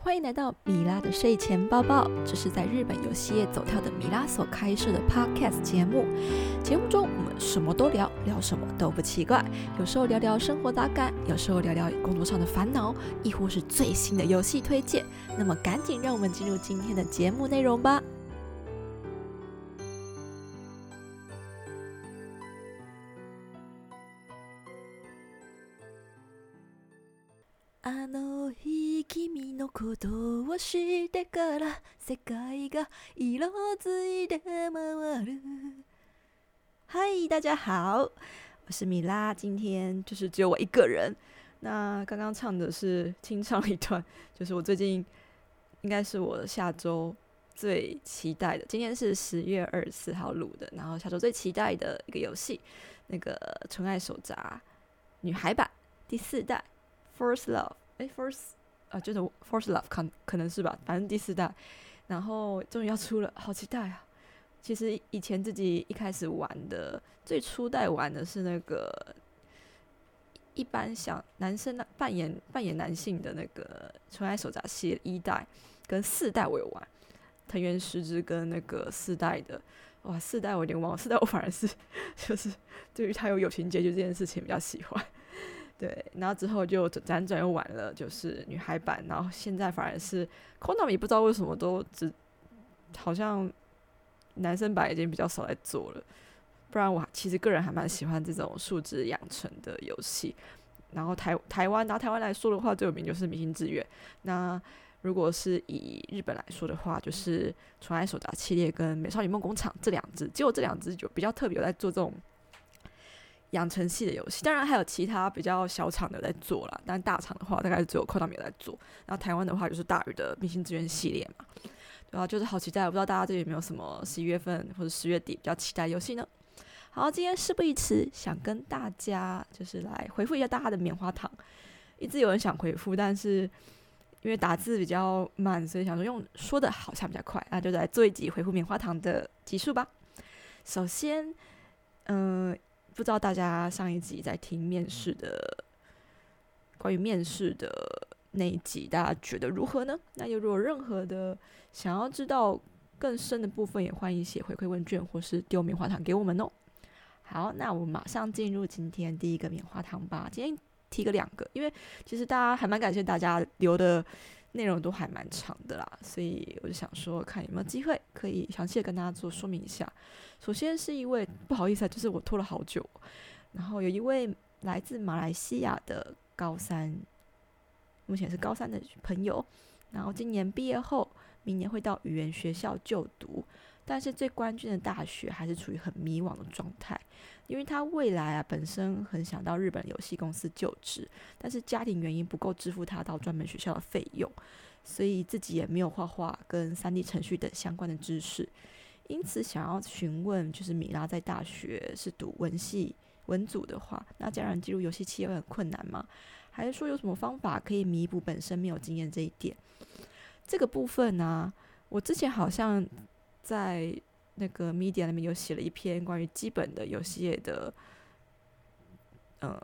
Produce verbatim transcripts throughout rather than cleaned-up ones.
欢迎来到米拉的睡前抱抱，这是在日本游戏业走跳的米拉所开设的 podcast 节目。节目中我们什么都聊，聊什么都不奇怪，有时候聊聊生活大感，有时候聊聊工作上的烦恼，亦或是最新的游戏推荐。那么赶紧让我们进入今天的节目内容吧。あの日君のことを知ってから世界が色づいて回る。嗨，大家好，我是米拉，今天就是只有我一个人。那刚刚唱的是清唱一段，就是我最近应该是我下周最期待的。今天是十月二十四号录的，然后下周最期待的一个游戏，那个《纯爱手札》女孩版第四代。First Love， 哎 ，First 啊，就是 First Love， 可, 可能是吧，反正第四代，然后终于要出了，好期待啊！其实以前自己一开始玩的，最初代玩的是那个一般想男生扮演扮演男性的那个《纯爱手札》系列一代跟四代我有玩，藤原时之跟那个四代的，哇，四代我有点忘了，四代我反而是就是对于他有友情结局这件事情比较喜欢。对，然后之后就辗转又玩了，就是女孩版，然后现在反而是 Konami 不知道为什么都只好像男生版已经比较少来做了，不然我其实个人还蛮喜欢这种数值养成的游戏。然后台台湾，拿台湾来说的话，最有名就是《明星志愿》。那如果是以日本来说的话，就是《纯爱手札》系列跟《美少女梦工厂》这两支，只有这两支就比较特别有在做这种养成系的游戏，当然还有其他比较小厂的在做啦，但大厂的话大概只有 Konami 有在做。然后台湾的话就是大宇的明星志愿系列嘛，对啊，就是好期待。我不知道大家这里有没有什么十一月份或者十月底比较期待游戏呢？好，今天事不宜迟，想跟大家就是来回复一下大家的棉花糖，一直有人想回复，但是因为打字比较慢，所以想说用说的好像比较快，那就来做一集回复棉花糖的集数吧。首先，嗯、呃。不知道大家上一集在听面试的关于面试的那一集大家觉得如何呢？那如果有任何的想要知道更深的部分，也欢迎写回馈问卷或是丢棉花糖给我们哦。好，那我们马上进入今天第一个棉花糖吧。今天提个两个，因为其实大家还蛮感谢大家留的内容都还蛮长的啦，所以我就想说看有没有机会可以详细的跟大家做说明一下。首先是一位，不好意思啊，就是我拖了好久，然后有一位来自马来西亚的高三，目前是高三的朋友，然后今年毕业后明年会到语言学校就读，但是最关键的大学还是处于很迷惘的状态，因为他未来啊本身很想到日本游戏公司就职，但是家庭原因不够支付他到专门学校的费用，所以自己也没有画画跟 三 D 程序等相关的知识，因此想要询问就是米拉在大学是读文系文组的话，那家人进入游戏企业会很困难吗？还是说有什么方法可以弥补本身没有经验这一点？这个部分呢、啊，我之前好像在那个 media 那边有写了一篇关于基本的游戏业的呃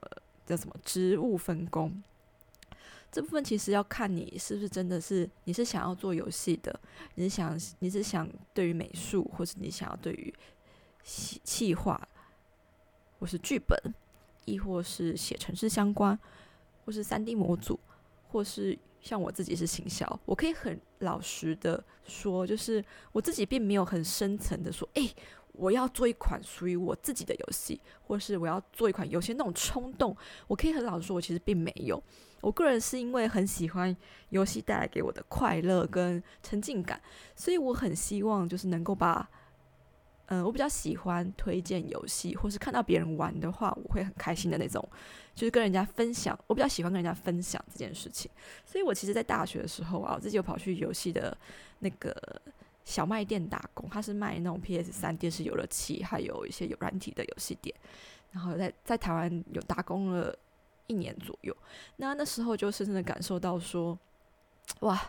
叫什么职务分工，这部分其实要看你是不是真的是你是想要做游戏的，你是想你是想对于美术，或是你想要对于企划或是剧本，亦或是写程式相关，或是 三 D 模组，或是像我自己是行销，我可以很老实的说，就是我自己并没有很深层的说，哎、欸，我要做一款属于我自己的游戏，或是我要做一款，有些那种冲动，我可以很老实说，我其实并没有。我个人是因为很喜欢游戏带来给我的快乐跟沉浸感，所以我很希望就是能够把，嗯、呃，我比较喜欢推荐游戏，或是看到别人玩的话，我会很开心的那种，就是跟人家分享。我比较喜欢跟人家分享这件事情，所以我其实在大学的时候啊，我自己有跑去游戏的那个小卖店打工，它是卖那种 P S 三 电视游乐器，还有一些有软体的游戏店。然后在在台湾有打工了一年左右，那那时候就深深的感受到说，哇，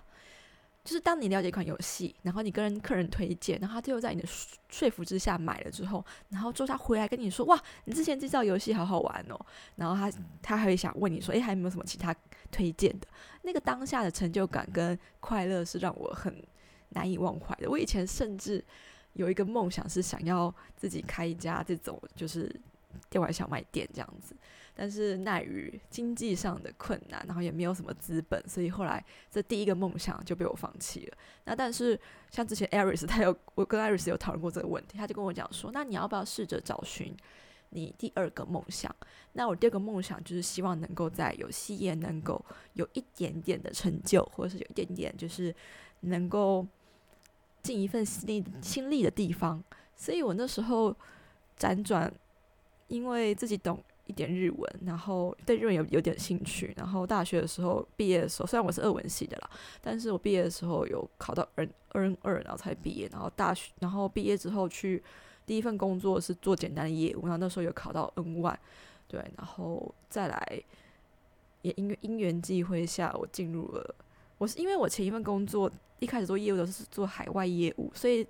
就是当你了解一款游戏，然后你跟客人推荐，然后他最后在你的说服之下买了之后，然后之后他回来跟你说，哇，你之前介绍游戏好好玩哦，然后他他还会想问你说，哎，还有没有什么其他推荐的？那个当下的成就感跟快乐是让我很难以忘怀的。我以前甚至有一个梦想是想要自己开一家这种就是电玩小卖店这样子，但是奈于经济上的困难，然后也没有什么资本，所以后来这第一个梦想就被我放弃了。那但是像之前 Aris 他有我跟 Aris 有讨论过这个问题，他就跟我讲说，那你要不要试着找寻你第二个梦想？那我第二个梦想就是希望能够在游戏业能够有一点点的成就，或者是有一点点就是能够尽一份心 力, 心力的地方。所以我那时候辗转，因为自己懂一点日文，然后对日文 有, 有点兴趣，然后大学的时候毕业的时候，虽然我是俄文系的啦，但是我毕业的时候有考到 二 N 二，然后才毕业，然后大学然后毕业之后去第一份工作是做简单的业务，然后那时候有考到 N 一，对，然后再来也因因缘际会下，我进入了我是因为我前一份工作一开始做业务的是做海外业务，所以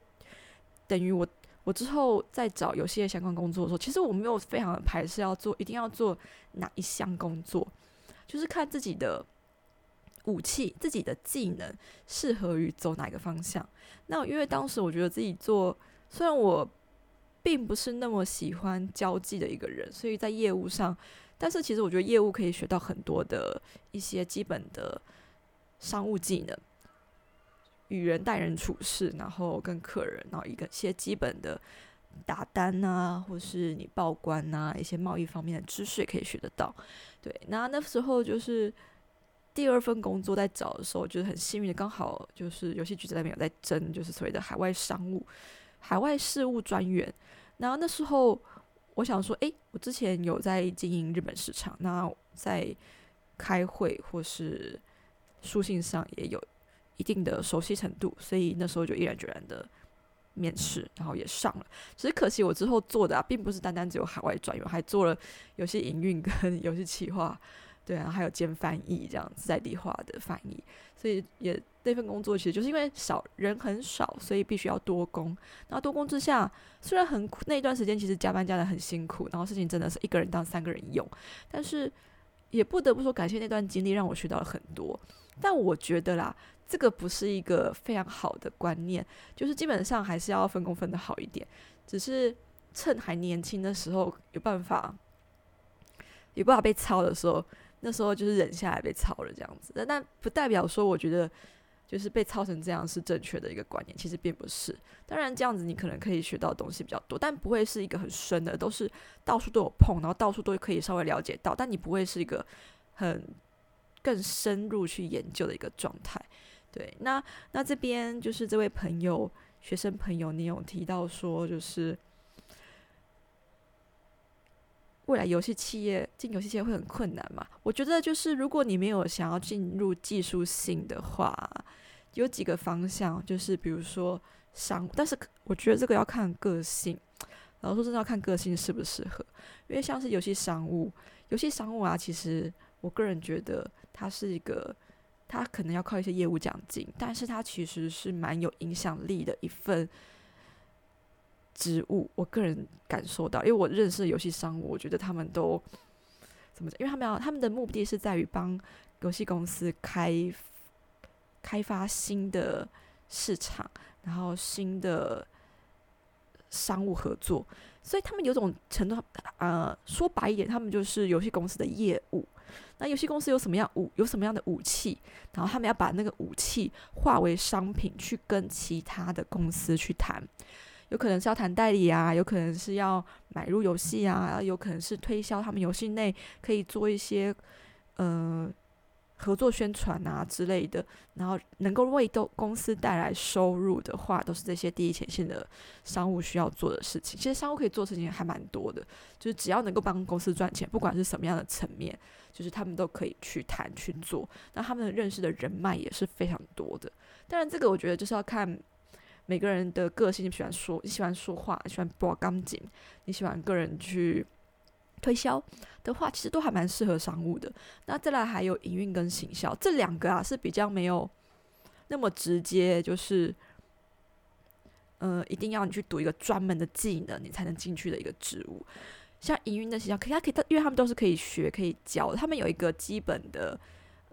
等于我我之后在找游戏相关工作的时候，其实我没有非常的排斥要做一定要做哪一项工作，就是看自己的武器自己的技能适合于走哪个方向。那因为当时我觉得自己做，虽然我并不是那么喜欢交际的一个人，所以在业务上，但是其实我觉得业务可以学到很多的一些基本的商务技能，与人待人处事，然后跟客人，然后一些基本的打单啊，或是你报关啊，一些贸易方面的知识也可以学得到。对，那那时候就是第二份工作在找的时候，就是很幸运的，刚好就是游戏局在那边有在争，就是所谓的海外商务、海外事务专员。然后那时候我想说，哎，我之前有在经营日本市场，那在开会或是书信上也有一定的熟悉程度，所以那时候就毅然决然的面试，然后也上了。只是可惜我之后做的啊，并不是单单只有海外专员，还做了游戏营运跟游戏企划，对啊，还有兼翻译这样子，在地化的翻译。所以也那份工作其实就是因为少人很少，所以必须要多工。然后多工之下，虽然很那一段时间其实加班加的很辛苦，然后事情真的是一个人当三个人用，但是也不得不说感谢那段经历让我学到了很多。但我觉得啦，这个不是一个非常好的观念，就是基本上还是要分工分的好一点，只是趁还年轻的时候有办法有办法被操的时候，那时候就是忍下来被操了这样子。但不代表说我觉得就是被操成这样是正确的一个观念，其实并不是。当然这样子你可能可以学到的东西比较多，但不会是一个很深的，都是到处都有碰，然后到处都可以稍微了解到，但你不会是一个很更深入去研究的一个状态。对，那那这边就是这位朋友学生朋友，你有提到说就是未来游戏企业进游戏企业会很困难嘛？我觉得就是如果你没有想要进入技术性的话，有几个方向，就是比如说商务，但是我觉得这个要看个性，然后说真的要看个性适不适合，因为像是游戏商务，游戏商务啊，其实我个人觉得它是一个，它可能要靠一些业务奖金，但是它其实是蛮有影响力的一份职务。我个人感受到，因为我认识的游戏商务，我觉得他们都怎么讲？因为他们要他们的目的是在于帮游戏公司开开发新的市场，然后新的商务合作，所以他们有种程度，呃，说白一点，他们就是游戏公司的业务。那游戏公司有什么样武有什么样的武器，然后他们要把那个武器化为商品去跟其他的公司去谈，有可能是要谈代理啊，有可能是要买入游戏啊，有可能是推销他们游戏内可以做一些呃合作宣传啊之类的，然后能够为公司带来收入的话，都是这些第一前线的商务需要做的事情。其实商务可以做的事情还蛮多的，就是只要能够帮公司赚钱，不管是什么样的层面，就是他们都可以去谈去做。那他们认识的人脉也是非常多的。当然这个我觉得就是要看每个人的个性，你喜欢说你喜欢说话，你喜欢博感情，你喜欢个人去推销的话，其实都还蛮适合商务的。那再来还有营运跟行销，这两个啊是比较没有那么直接，就是呃，一定要你去读一个专门的技能你才能进去的一个职务。像营运那些可以，他可以，因为他们都是可以学可以教的，他们有一个基本的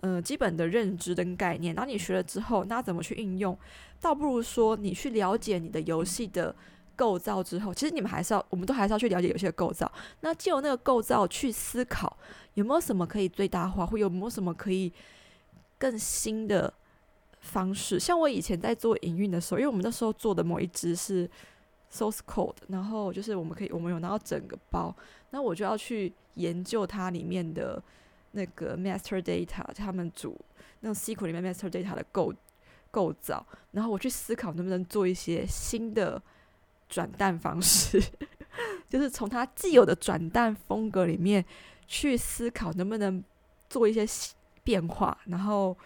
呃基本的认知跟概念，然后你学了之后那怎么去应用，倒不如说你去了解你的游戏的构造之后，其实你们还是要，我们都还是要去了解游戏的构造，那藉由那个构造去思考有没有什么可以最大化，或有没有什么可以更新的方式。像我以前在做营运的时候，因为我们那时候做的某一支是 Source Code， 然后就是我们可以我们有拿到整个包，那我就要去研究它里面的那个 master data， 他们组那种 S Q L 里面 master data 的 构, 构造，然后我去思考能不能做一些新的转蛋方式就是从它既有的转蛋风格里面去思考能不能做一些变化，然后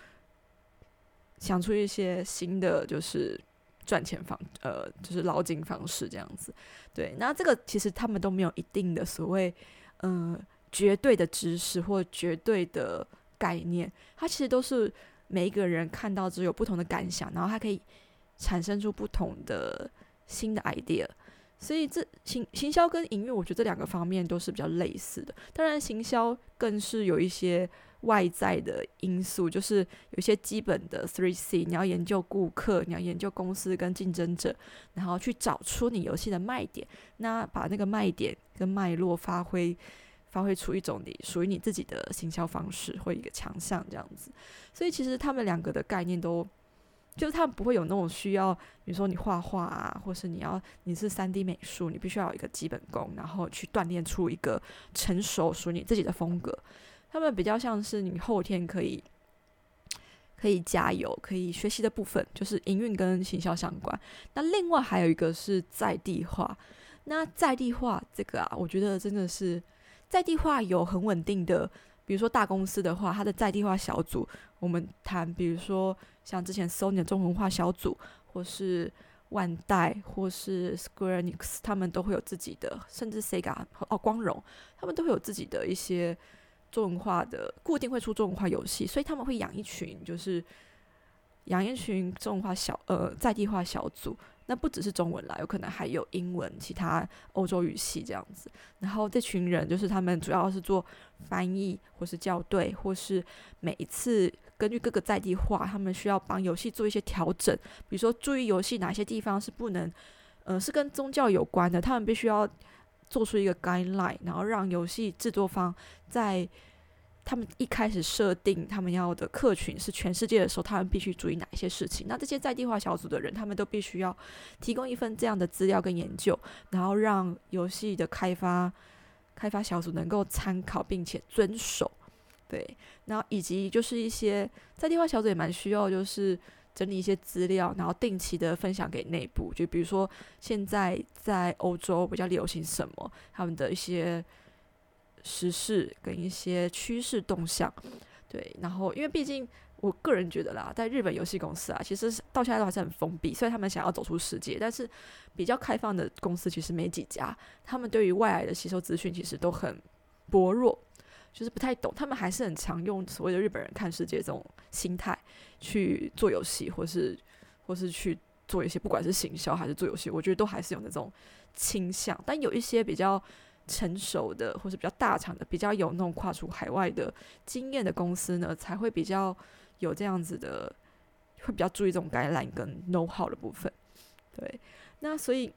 想出一些新的就是赚钱方呃就是捞金方式这样子。对，那这个其实他们都没有一定的所谓呃绝对的知识或绝对的概念，它其实都是每一个人看到之后有不同的感想，然后它可以产生出不同的新的 idea。 所以这行行销跟营运我觉得这两个方面都是比较类似的，当然行销更是有一些外在的因素，就是有一些基本的 三 C， 你要研究顾客，你要研究公司跟竞争者，然后去找出你游戏的卖点，那把那个卖点跟脉络发挥发挥出一种你属于你自己的行销方式或一个强项这样子。所以其实他们两个的概念都就是他们不会有那种需要，比如说你画画啊，或是你要你是 三 D 美术，你必须要有一个基本功，然后去锻炼出一个成熟属于你自己的风格。他们比较像是你后天可以可以加油可以学习的部分，就是营运跟行销相关。那另外还有一个是在地化，那在地化这个啊，我觉得真的是在地化有很稳定的，比如说大公司的话，它的在地化小组，我们谈比如说像之前 Sony 的中文化小组，或是万代，或是 Square Enix， 他们都会有自己的，甚至 Sega 哦光荣，他们都会有自己的一些中文化的，固定会出中文化游戏，所以他们会养一群就是养一群中文化小呃在地化小组。那不只是中文啦，有可能还有英文其他欧洲语系这样子，然后这群人就是他们主要是做翻译或是校对，或是每一次根据各个在地化他们需要帮游戏做一些调整，比如说注意游戏哪些地方是不能呃是跟宗教有关的，他们必须要做出一个 guideline， 然后让游戏制作方在他们一开始设定他们要的客群是全世界的时候，他们必须注意哪一些事情。那这些在地化小组的人，他们都必须要提供一份这样的资料跟研究，然后让游戏的开发开发小组能够参考并且遵守。对，然后以及就是一些在地化小组也蛮需要就是整理一些资料，然后定期的分享给内部，就比如说现在在欧洲比较流行什么，他们的一些时事跟一些趋势动向。对，然后因为毕竟我个人觉得啦，在日本游戏公司啊，其实到现在都还是很封闭，虽然他们想要走出世界，但是比较开放的公司其实没几家，他们对于外来的吸收资讯其实都很薄弱，就是不太懂，他们还是很常用所谓的日本人看世界这种心态去做游戏，或是或是去做一些不管是行销还是做游戏，我觉得都还是有那种倾向。但有一些比较成熟的或是比较大厂的，比较有那种跨出海外的经验的公司呢，才会比较有这样子的，会比较注意这种 guideline 跟 know how 的部分。对，那所以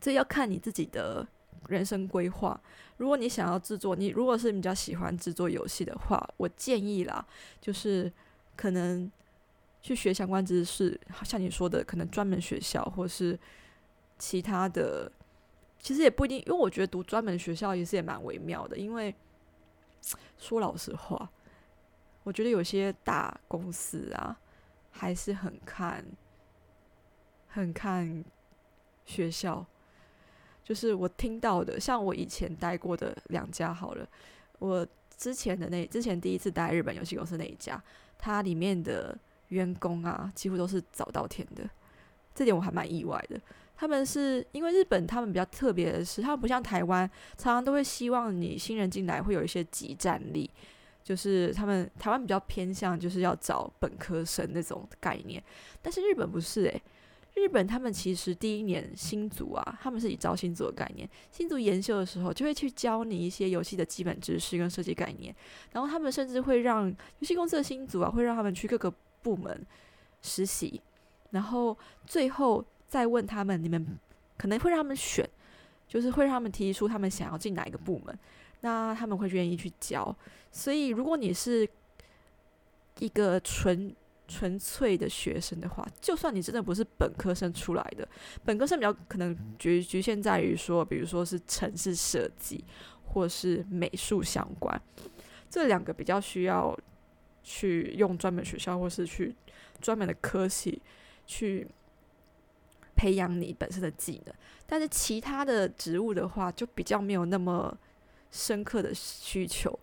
这要看你自己的人生规划。如果你想要制作，你如果是比较喜欢制作游戏的话，我建议啦，就是可能去学相关知识，像你说的可能专门学校或是其他的，其实也不一定，因为我觉得读专门学校也是也蛮微妙的，因为说老实话，我觉得有些大公司啊，还是很看很看学校。就是我听到的，像我以前待过的两家好了，我之前的那之前第一次待日本游戏公司那一家，它里面的员工啊，几乎都是早稻田的，这点我还蛮意外的。他们是因为日本他们比较特别的是，他们不像台湾常常都会希望你新人进来会有一些即战力，就是他们台湾比较偏向就是要找本科生那种概念，但是日本不是耶、欸、日本他们其实第一年新卒啊，他们是以招新卒的概念，新卒研修的时候就会去教你一些游戏的基本知识跟设计概念，然后他们甚至会让游戏公司的新卒啊，会让他们去各个部门实习，然后最后再问他们，你们可能会让他们选，就是会让他们提出他们想要进哪一个部门，那他们会愿意去教。所以如果你是一个纯纯粹的学生的话，就算你真的不是本科生出来的，本科生比较可能局局限在于说，比如说是城市设计或是美术相关，这两个比较需要去用专门学校或是去专门的科系去培养你本身的技能，但是其他的职务的话就比较没有那么深刻的需求。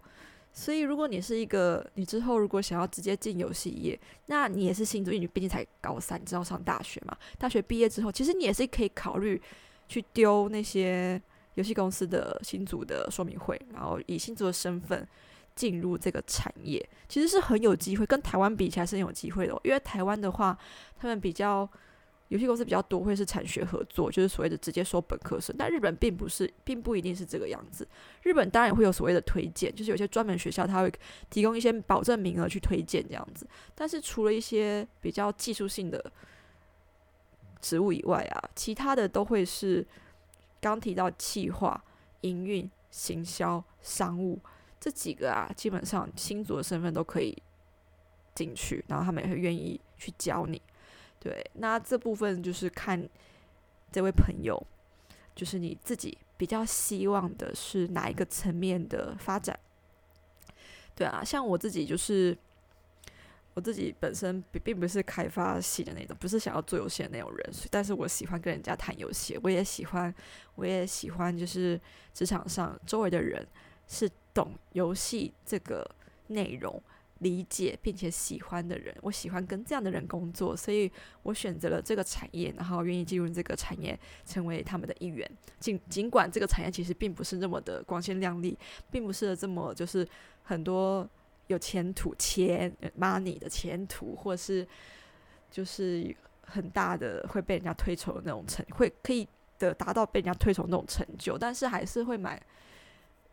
所以如果你是一个，你之后如果想要直接进游戏业，那你也是新卒，因为你毕竟才高三，你知道上大学嘛，大学毕业之后其实你也是可以考虑去丢那些游戏公司的新卒的说明会，然后以新卒的身份进入这个产业，其实是很有机会，跟台湾比起来是很有机会的、哦、因为台湾的话他们比较游戏公司比较多会是产学合作，就是所谓的直接收本科生，但日本并不是，并不一定是这个样子。日本当然也会有所谓的推荐，就是有些专门学校他会提供一些保证名额去推荐这样子，但是除了一些比较技术性的职务以外啊，其他的都会是刚提到企划、营运、行销、商务这几个啊，基本上新卒的身份都可以进去，然后他们也会愿意去教你。对，那这部分就是看这位朋友，就是你自己比较希望的是哪一个层面的发展。对啊，像我自己就是我自己本身并不是开发系的那种，不是想要做游戏的那种人，但是我喜欢跟人家谈游戏，我也喜欢我也喜欢就是职场上周围的人是懂游戏这个内容理解并且喜欢的人，我喜欢跟这样的人工作，所以我选择了这个产业，然后愿意进入这个产业成为他们的一员。尽尽管这个产业其实并不是那么的光鲜亮丽，并不是这么就是很多有前途钱 money 的前途，或是就是很大的会被人家推崇的那种成，会可以的达到被人家推崇那种成就，但是还是会蛮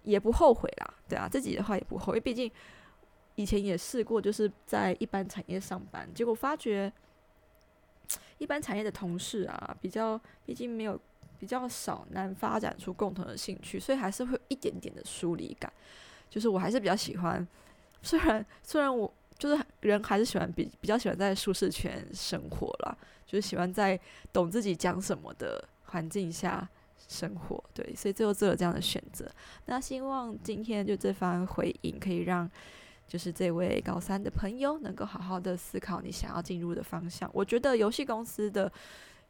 也不后悔啦。对啊，自己的话也不后悔，因为毕竟以前也试过，就是在一般产业上班，结果发觉一般产业的同事啊，比较毕竟没有比较少，难发展出共同的兴趣，所以还是会有一点点的疏离感。就是我还是比较喜欢，虽然虽然我就是人还是喜欢比比较喜欢在舒适圈生活啦，就是喜欢在懂自己讲什么的环境下生活。对，所以最后做了这样的选择。那希望今天就这番回应可以让就是这位高三的朋友能够好好的思考你想要进入的方向。我觉得游戏公司的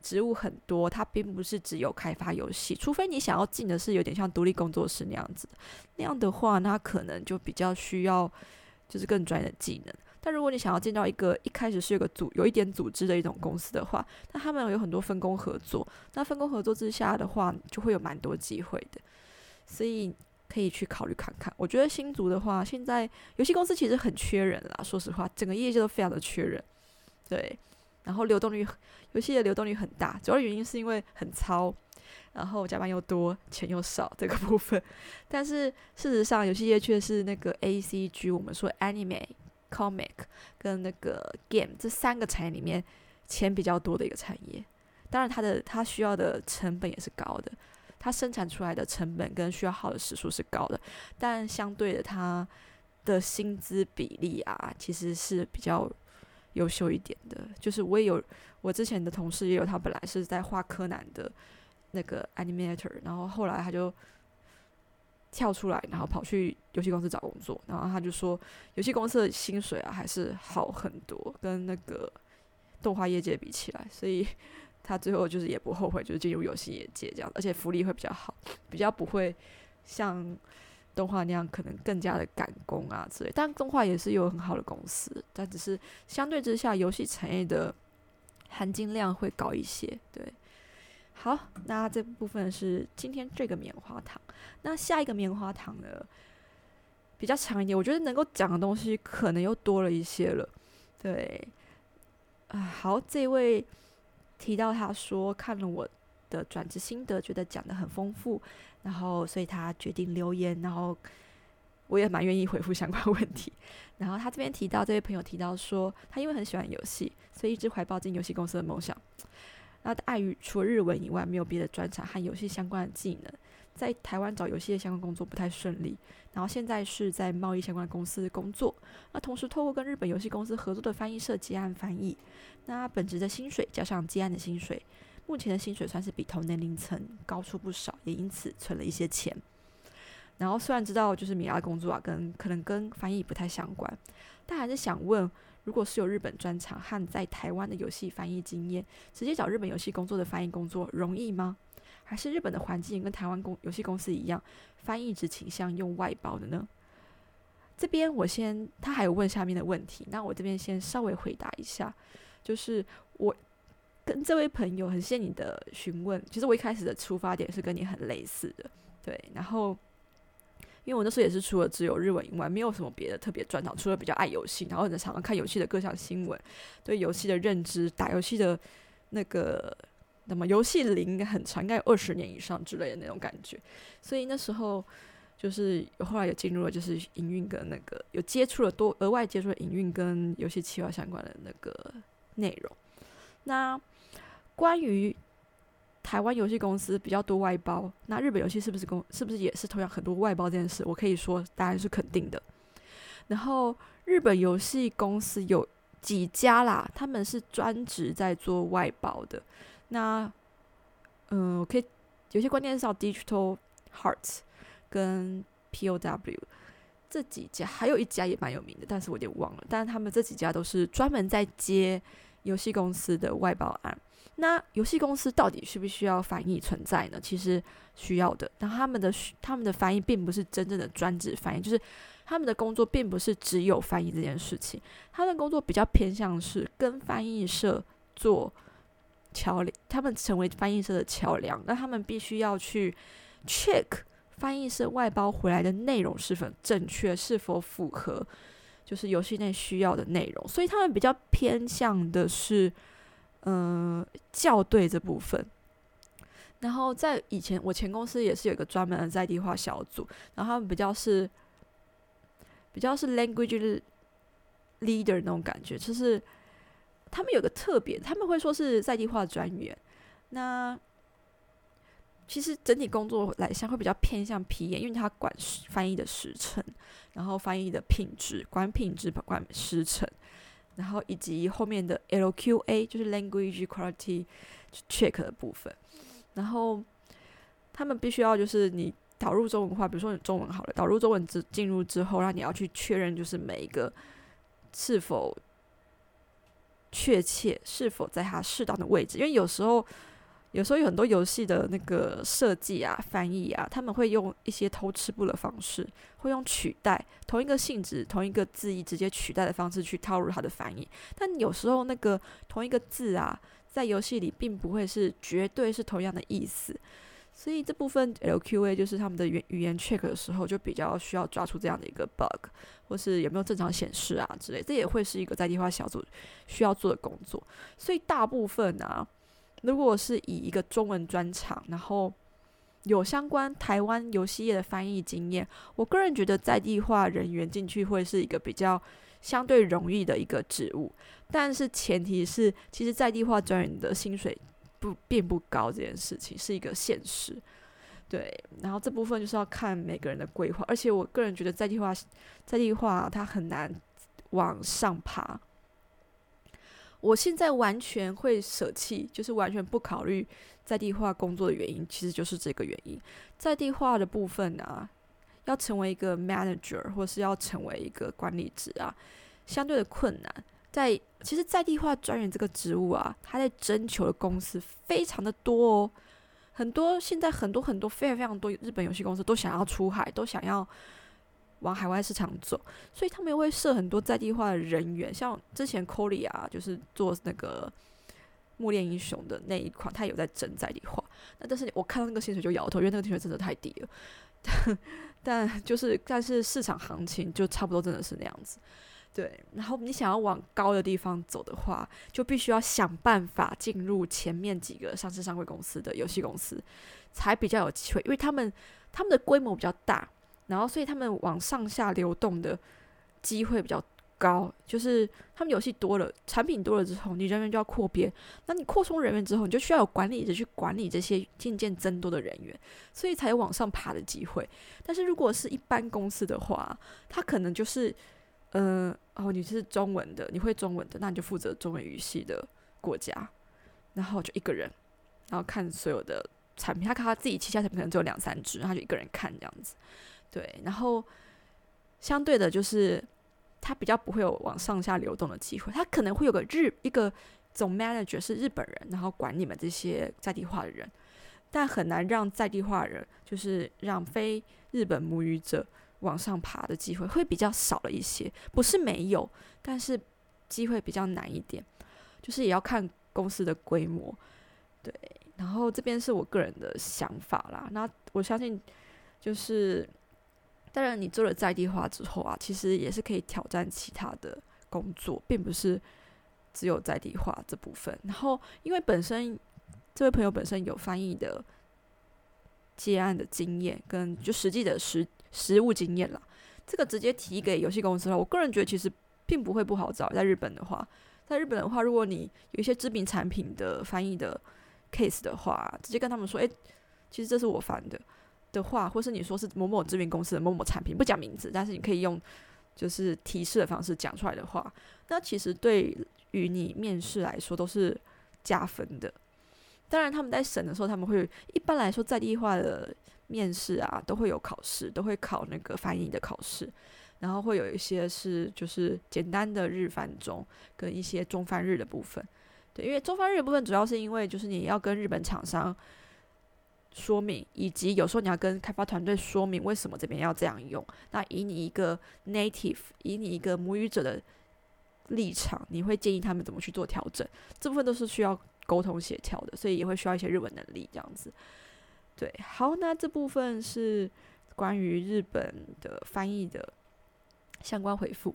职务很多，它并不是只有开发游戏，除非你想要进的是有点像独立工作室那样子，那样的话那可能就比较需要就是更专业的技能。但如果你想要进到一个一开始是有个组有一点组织的一种公司的话，那他们有很多分工合作，那分工合作之下的话就会有蛮多机会的，所以可以去考虑看看。我觉得新卒的话，现在游戏公司其实很缺人啦，说实话整个业界都非常的缺人。对，然后流动率，游戏的流动率很大，主要原因是因为很糙，然后加班又多，钱又少这个部分。但是事实上游戏业却是那个 A C G， 我们说 anime comic 跟那个 game 这三个产业里面钱比较多的一个产业，当然它的它需要的成本也是高的，它生产出来的成本跟需要耗的时数是高的，但相对的它的薪资比例啊，其实是比较优秀一点的。就是我也有我之前的同事也有，他本来是在画柯南的那个 animator， 然后后来他就跳出来，然后跑去游戏公司找工作，然后他就说游戏公司的薪水啊还是好很多，跟那个动画业界比起来，所以他最后就是也不后悔，就是进入游戏业界这样，而且福利会比较好，比较不会像动画那样可能更加的赶工啊之类。但动画也是有很好的公司，但只是相对之下，游戏产业的含金量会高一些。对，好，那这部分是今天这个棉花糖。那下一个棉花糖呢，比较长一点，我觉得能够讲的东西可能又多了一些了。对，啊，好，这位提到他说看了我的转职心得，觉得讲得很丰富，然后所以他决定留言，然后我也蛮愿意回复相关问题。然后他这边提到，这位朋友提到说，他因为很喜欢游戏，所以一直怀抱进游戏公司的梦想。那碍于除了日文以外没有别的专长和游戏相关的技能，在台湾找游戏的相关工作不太顺利，然后现在是在贸易相关公司工作，那同时透过跟日本游戏公司合作的翻译社接案翻译，那本职的薪水加上接案的薪水，目前的薪水算是比同年龄层高出不少，也因此存了一些钱。然后虽然知道就是米拉的工作啊，跟可能跟翻译不太相关，但还是想问，如果是有日本专长和在台湾的游戏翻译经验，直接找日本游戏工作的翻译工作容易吗？还是日本的环境跟台湾公游戏公司一样，翻译只倾向用外包的呢？这边我先，他还有问下面的问题，那我这边先稍微回答一下，就是我跟这位朋友很谢谢你的询问，其实我一开始的出发点是跟你很类似的，对，然后因为我那时候也是除了只有日文以外没有什么别的特别专长，除了比较爱游戏，然后很常常看游戏的各项新闻，对游戏的认知，打游戏的那个那么游戏龄很长，应该有二十年以上之类的那种感觉，所以那时候就是后来有进入了就是营运跟那个有接触了多额外接触了营运跟游戏企划相关的那个内容。那关于台湾游戏公司比较多外包，那日本游戏是不是公是不是也是同样很多外包这件事，我可以说答案是肯定的。然后日本游戏公司有几家啦，他们是专职在做外包的。那嗯、呃，我可以有些关键是叫 Digital Hearts 跟 P O W 这几家，还有一家也蛮有名的，但是我有点忘了。但是他们这几家都是专门在接游戏公司的外包案。那游戏公司到底需不需要翻译存在呢？其实需要的。但他们的他们的翻译并不是真正的专职翻译，就是他们的工作并不是只有翻译这件事情，他们的工作比较偏向是跟翻译社做桥梁，他们成为翻译社的桥梁，那他们必须要去 check 翻译社外包回来的内容是否正确，是否符合就是游戏内需要的内容，所以他们比较偏向的是嗯、呃，校对这部分。然后在以前我前公司也是有一个专门的在地化小组，然后他们比较是比较是 language leader 那种感觉，就是他们有个特别，他们会说是在地化专员。那其实整体工作来讲会比较偏向 P M， 因为他管翻译的时程，然后翻译的品质，管品质，管时程，然后以及后面的 L Q A 就是 Language Quality Check 的部分。然后他们必须要就是你导入中文化，比如说你中文好了，导入中文进入之后，那你要去确认就是每一个是否确切，是否在它适当的位置，因为有时候有时候有很多游戏的那个设计啊、翻译啊，他们会用一些偷吃步的方式，会用取代同一个性质、同一个字义直接取代的方式去套入它的翻译。但有时候那个同一个字啊，在游戏里并不会是绝对是同样的意思，所以这部分 L Q A 就是他们的语言 check 的时候，就比较需要抓出这样的一个 bug， 或是有没有正常显示啊之类，这也会是一个在地化小组需要做的工作。所以大部分啊，如果是以一个中文专长，然后有相关台湾游戏业的翻译经验，我个人觉得在地化人员进去会是一个比较相对容易的一个职务，但是前提是，其实在地化专员的薪水不并不高，这件事情是一个现实。对，然后这部分就是要看每个人的规划，而且我个人觉得在地化在地化它很难往上爬。我现在完全会舍弃，就是完全不考虑在地化工作的原因，其实就是这个原因。在地化的部分啊，要成为一个 manager 或是要成为一个管理职啊，相对的困难。在其实在地化专员这个职务啊，他在征求的公司非常的多哦，很多现在很多很多非常非常多日本游戏公司都想要出海，都想要往海外市场走，所以他们也会设很多在地化的人员，像之前 Korea 啊，就是做那个木恋英雄的那一款，他有在整在地化，那但是我看到那个薪水就摇头，因为那个薪水真的太低了但就是但是市场行情就差不多真的是那样子。对，然后你想要往高的地方走的话，就必须要想办法进入前面几个上市上柜公司的游戏公司才比较有机会，因为他们他们的规模比较大，然后所以他们往上下流动的机会比较高，就是他们游戏多了，产品多了之后，你人员就要扩编，那你扩充人员之后，你就需要有管理者去管理这些渐渐增多的人员，所以才有往上爬的机会。但是如果是一般公司的话，他可能就是嗯、呃，哦，你是中文的，你会中文的，那你就负责中文语系的国家，然后就一个人，然后看所有的产品，他看他自己旗下产品可能只有两三只，他就一个人看这样子。对，然后相对的就是他比较不会有往上下流动的机会，他可能会有个日一个总 manager 是日本人，然后管你们这些在地化的人，但很难让在地化的人，就是让非日本母语者往上爬的机会会比较少了一些，不是没有，但是机会比较难一点，就是也要看公司的规模。对，然后这边是我个人的想法啦，那我相信就是当然你做了在地化之后啊，其实也是可以挑战其他的工作，并不是只有在地化这部分。然后因为本身这位朋友本身有翻译的接案的经验跟就实际的实实务经验啦，这个直接提给游戏公司的话，我个人觉得其实并不会不好找。在日本的话，在日本的话，如果你有一些知名产品的翻译的 case 的话，直接跟他们说，哎、欸，其实这是我翻的的话，或是你说是某某知名公司的某某产品，不讲名字，但是你可以用就是提示的方式讲出来的话，那其实对于你面试来说都是加分的。当然他们在审的时候，他们会一般来说在地化的面试啊都会有考试，都会考那个翻译的考试，然后会有一些是就是简单的日翻中跟一些中翻日的部分。对，因为中翻日的部分主要是因为就是你要跟日本厂商说明，以及有时候你要跟开发团队说明为什么这边要这样用，那以你一个 native 以你一个母语者的立场，你会建议他们怎么去做调整，这部分都是需要沟通协调的，所以也会需要一些日文能力这样子。对，好，那这部分是关于日本的翻译的相关回复。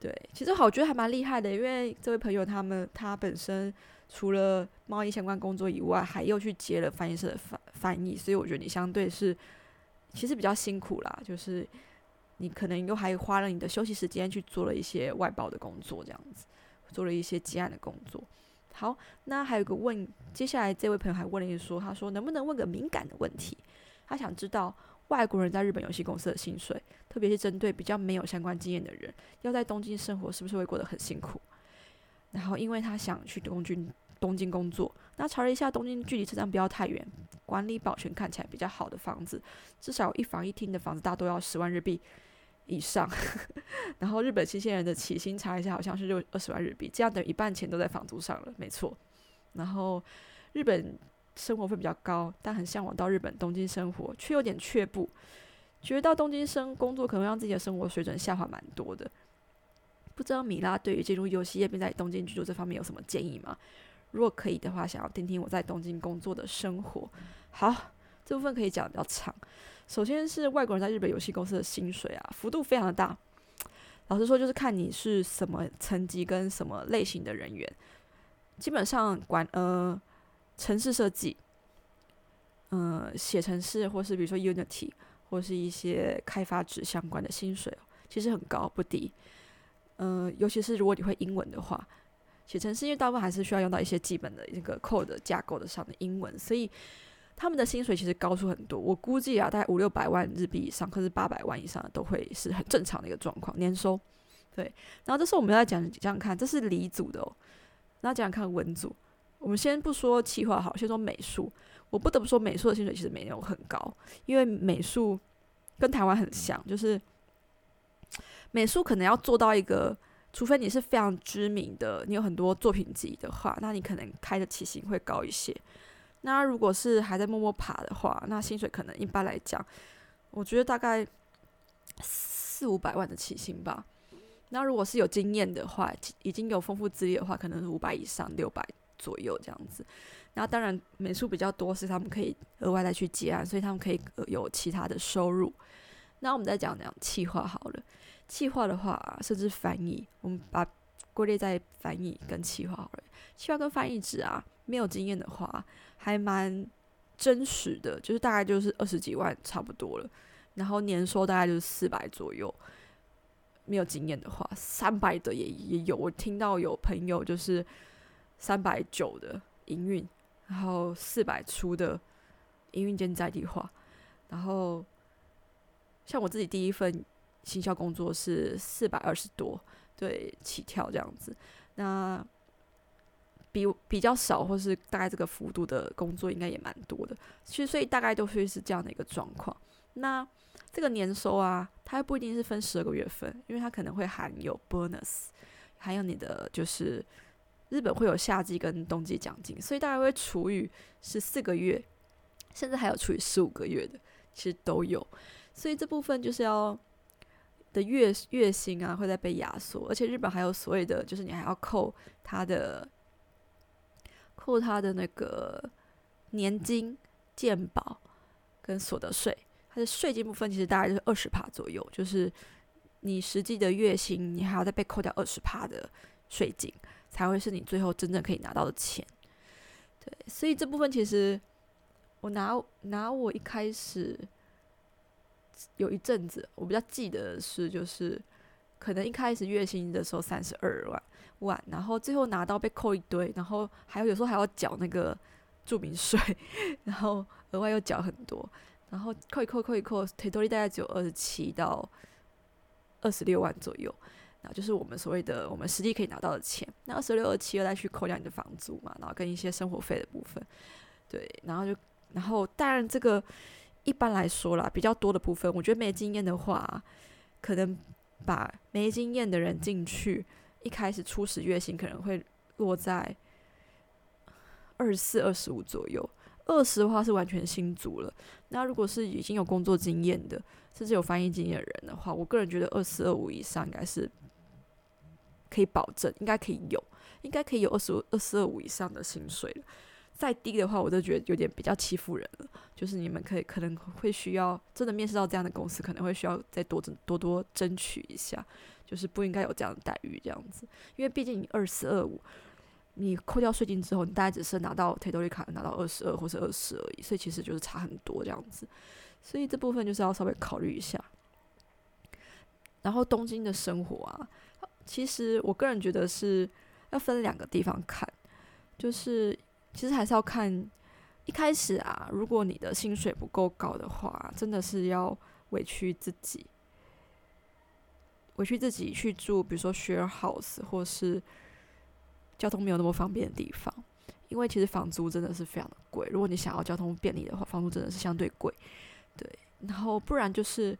对，其实我觉得还蛮厉害的，因为这位朋友他们他本身除了贸易相关工作以外，还又去接了翻译社的翻译，所以我觉得你相对是其实比较辛苦啦，就是你可能又还花了你的休息时间去做了一些外包的工作这样子，做了一些接案的工作。好，那还有一个问，接下来这位朋友还问了说，他说能不能问个敏感的问题，他想知道外国人在日本游戏公司的薪水，特别是针对比较没有相关经验的人，要在东京生活是不是会过得很辛苦。然后因为他想去东京东京工作，那查了一下东京距离车站不要太远，管理保全看起来比较好的房子，至少一房一厅的房子大多要十万日币以上然后日本新鲜人的起薪查一下好像是就二十万日币，这样等于一半钱都在房租上了，没错。然后日本生活费比较高，但很向往到日本东京生活，却有点却步，觉得到东京生工作可能让自己的生活水准下滑蛮多的。不知道米拉对于进入游戏业并在东京居住这方面有什么建议吗？如果可以的话，想要听听我在东京工作的生活。好，这部分可以讲比较长。首先是外国人在日本游戏公司的薪水啊，幅度非常的大。老实说，就是看你是什么层级跟什么类型的人员。基本上管呃程式设计，呃写程式或是比如说 Unity 或是一些开发职相关的薪水，其实很高不低。呃，尤其是如果你会英文的话，写程式因为大部分还是需要用到一些基本的一个 code 架构的上的英文，所以他们的薪水其实高出很多，我估计啊，大概五六百万日币以上，或是八百万以上的都会是很正常的一个状况，年收。对，然后这是我们要讲讲讲看，这是理组的哦，那讲讲看文组，我们先不说企划好，先说美术。我不得不说，美术的薪水其实没有很高，因为美术跟台湾很像，就是美术可能要做到一个，除非你是非常知名的，你有很多作品集的话，那你可能开的起薪会高一些。那如果是还在默默爬的话，那薪水可能一般来讲，我觉得大概四五百万的起薪吧。那如果是有经验的话，已经有丰富资历的话，可能是五百以上，六百左右这样子。那当然美术比较多，是他们可以额外再去接案，所以他们可以有其他的收入。那我们再讲讲企划好了，企划的话、啊、甚至翻译，我们把归类在翻译跟企划好了。企划跟翻译职啊，没有经验的话还蛮真实的，就是大概就是二十几万差不多了，然后年收大概就是四百左右。没有经验的话，三百的 也, 也有，我听到有朋友就是三百九的营运，然后四百出的营运兼在地化，然后像我自己第一份行销工作是四百二十多，对起跳这样子。那比比较少或是大概这个幅度的工作应该也蛮多的，其实所以大概都会是这样的一个状况。那这个年收啊，它不一定是分十二个月份，因为它可能会含有 bonus， 还有你的就是日本会有夏季跟冬季奖金，所以大概会除以十四个月，甚至还有除以十五个月的，其实都有。所以这部分就是要的 月, 月薪啊会在被压缩，而且日本还有所谓的就是你还要扣它的扣它的那个年金、健保跟所得税。它的税金部分其实大概就是 百分之二十 左右，就是你实际的月薪你还要再被扣掉 百分之二十 的税金，才会是你最后真正可以拿到的钱。对，所以这部分其实我 拿, 拿我一开始有一阵子我比较记得的是，就是可能一开始月薪的时候三十二万，然后最后拿到被扣一堆，然后还有有时候还要缴那个住民税，然后额外又缴很多，然后扣一扣扣一扣，腿多利大概只有二十七到二十六万左右，然后就是我们所谓的我们实际可以拿到的钱。那二十六、二七又再去扣掉你的房租嘛，然后跟一些生活费的部分，对，然后就然后当然这个一般来说啦，比较多的部分，我觉得没经验的话，可能把没经验的人进去，一开始初始月薪可能会落在二十四、二十五左右。二十的话是完全新卒了，那如果是已经有工作经验的，甚至有翻译经验的人的话，我个人觉得二四二五以上应该是可以保证，应该可以有，应该可以有二四二四二五以上的薪水了。再低的话，我就觉得有点比较欺负人了。就是你们可以可能会需要真的面试到这样的公司，可能会需要再多多多争取一下，就是不应该有这样的待遇这样子，因为毕竟你二四二五。你扣掉税金之后，你大概只是拿到 Tedori 卡拿到二十二或是二十而已，所以其实就是差很多这样子，所以这部分就是要稍微考虑一下。然后东京的生活啊，其实我个人觉得是要分两个地方看，就是其实还是要看一开始啊，如果你的薪水不够高的话，真的是要委屈自己，委屈自己去住，比如说 share house 或是交通没有那么方便的地方，因为其实房租真的是非常的贵，如果你想要交通便利的话，房租真的是相对贵，对。然后不然就是